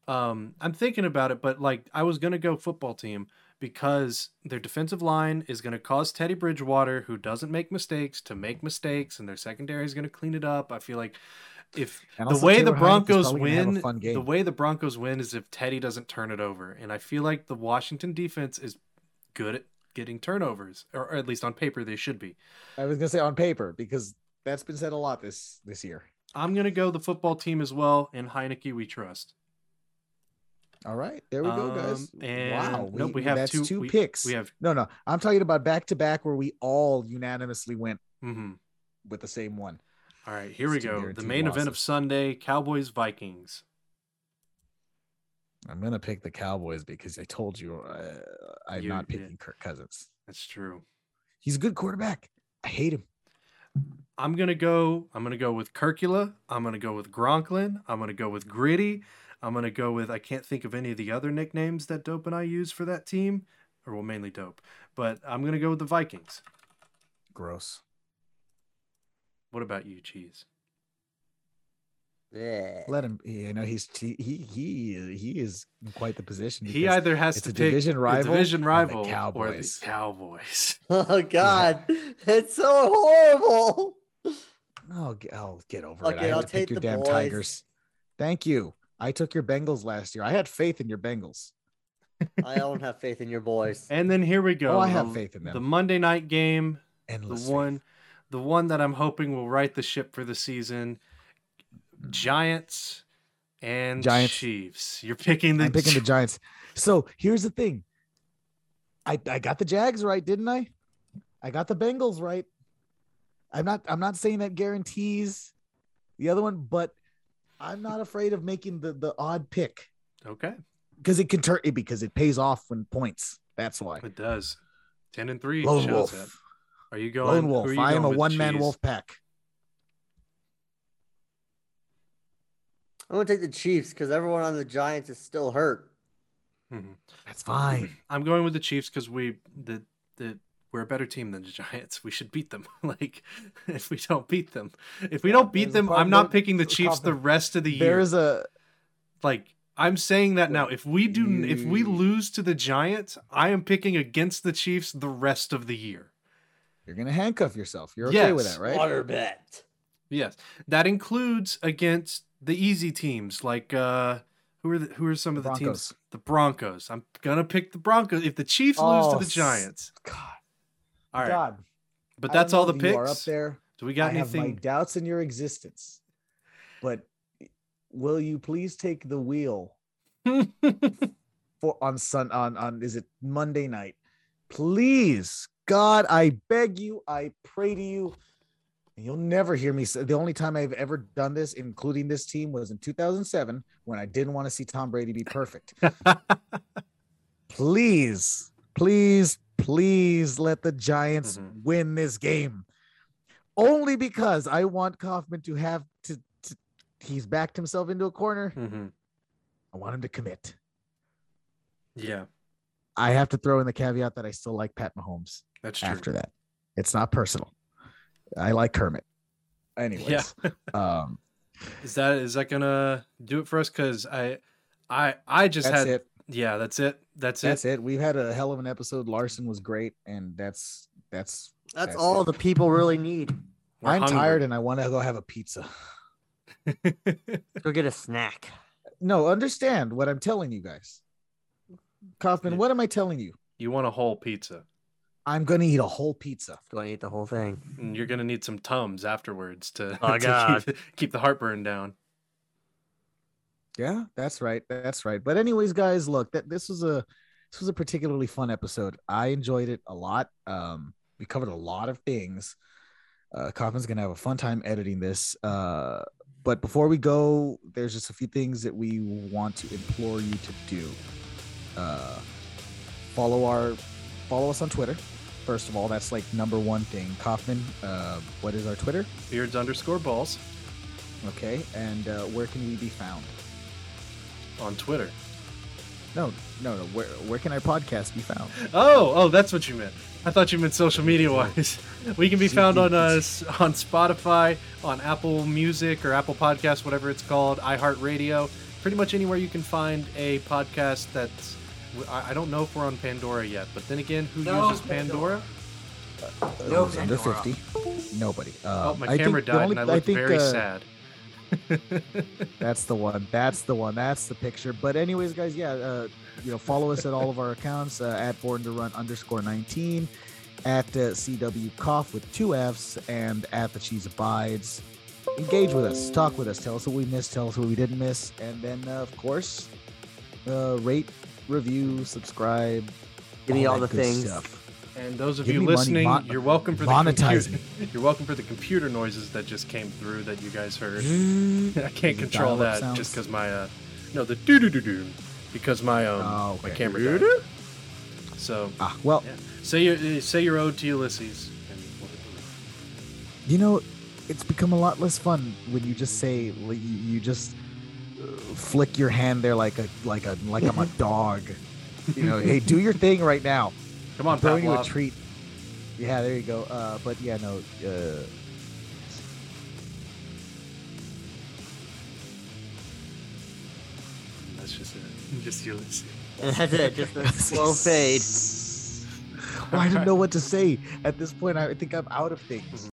I'm thinking about it, but I was going to go football team because their defensive line is going to cause Teddy Bridgewater, who doesn't make mistakes, to make mistakes, and their secondary is going to clean it up. I feel like the way the Broncos win is if Teddy doesn't turn it over. And I feel like the Washington defense is good at getting turnovers, or at least on paper they should be. I was gonna say on paper because that's been said a lot this year. I'm gonna go the football team as well, and Heineke we trust. All right, there we go, guys. We have two picks. We have no. I'm talking about back to back where we all unanimously went with the same one. All right, here we go. The main event of Sunday: Cowboys Vikings. I'm going to pick the Cowboys because I told you I'm not picking Kirk Cousins. That's true. He's a good quarterback. I hate him. I'm going to go with Kirkula. I'm going to go with Gronklin. I'm going to go with Gritty. I'm going to go with, I can't think of any of the other nicknames that Dope and I use for that team, or well, mainly Dope, but I'm going to go with the Vikings. Gross. What about you, Cheese? Yeah. Let him, you know, he is in quite the position. He either has to pick division rival or the Cowboys. Oh God, yeah. It's so horrible. Oh, I'll get over it. I had to pick your damn boys. Tigers. Thank you. I took your Bengals last year. I had faith in your Bengals. I don't have faith in your boys. And then here we go. Oh, I have faith in them. The Monday night game, the one that I'm hoping will right the ship for the season. Giants and Chiefs. You're picking the. I'm picking the Giants. So here's the thing. I got the Jags right, didn't I? I got the Bengals right. I'm not saying that guarantees the other one, but I'm not afraid of making the odd pick. Okay. Because it can turn it because it pays off when points. That's why it does. 10-3. Lone wolf. It. Are you going? Lone wolf. I am a one-man wolf pack. I'm going to take the Chiefs because everyone on the Giants is still hurt. Mm-hmm. That's fine. I'm going with the Chiefs because we're a better team than the Giants. We should beat them. Like, if we don't beat them. If we don't beat them, I'm not picking the Chiefs the rest of the year. There's a... Like, I'm saying that now. If we lose to the Giants, I am picking against the Chiefs the rest of the year. You're going to handcuff yourself. You're okay with that, right? Water bet. Yes. That includes against... the easy teams, like who are some of the teams? The Broncos. I'm gonna pick the Broncos if the Chiefs lose to the Giants. God, all right. God. But that's all the picks. You are up there. Do we got anything? I have my doubts in your existence, but will you please take the wheel on is it Monday night? Please, God, I beg you, I pray to you. You'll never hear me say, the only time I've ever done this, including this team, was in 2007 when I didn't want to see Tom Brady be perfect. Please, please, please let the Giants win this game. Only because I want Kaufman to have to he's backed himself into a corner. Mm-hmm. I want him to commit. Yeah. I have to throw in the caveat that I still like Pat Mahomes. That's true. After that. It's not personal. I like Kermit. Anyways, yeah. Is that gonna do it for us? Because I just that's had it. Yeah, that's it. We've had a hell of an episode. Larson was great, and that's all it. The people really need. We're I'm hungry. Tired, and I want to go have a pizza. Go get a snack. No, understand what I'm telling you guys, Kaufman. Yeah. What am I telling you? You want a whole pizza. I'm going to eat a whole pizza. Do I eat the whole thing? And you're going to need some Tums afterwards to keep the heartburn down. Yeah, that's right. That's right. But anyways, guys, look, this was a particularly fun episode. I enjoyed it a lot. We covered a lot of things. Kaufman's going to have a fun time editing this. But before we go, there's just a few things that we want to implore you to do. Follow us on Twitter. First of all, that's like number one thing. Kaufman, what is our Twitter? Beards_balls. Okay, and where can we be found? On Twitter. No. Where can our podcast be found? Oh, that's what you meant. I thought you meant social media-wise. We can be found on us on Spotify, on Apple Music or Apple Podcasts, whatever it's called, iHeartRadio. Pretty much anywhere you can find a podcast that's. I don't know if we're on Pandora yet, but then again, who uses Pandora? No, it's under 50. Nobody. My camera died, and I looked very sad. That's the one. That's the picture. But anyways, guys, follow us at all of our accounts at BornToRun_19, at CWCoff with 2 F's, and at The Cheese Abides. Engage with us. Talk with us. Tell us what we missed. Tell us what we didn't miss. And then, of course, rate, review, subscribe, give me all the things stuff. And those of give you listening money, you're welcome for monetizing. You're welcome for the computer noises that just came through that you guys heard. I can't control that sounds? Just because my the doo-doo-doo-doo because my my camera died. So say your ode to Ulysses and it's become a lot less fun when you just say you just flick your hand there like I'm a dog. You know, hey, do your thing right now. Come on, I'm throwing you a treat. Yeah, there you go. But yeah, no. That's just it. Just Ulysses. That's it. Just a slow fade. Well, I didn't know what to say at this point. I think I'm out of things.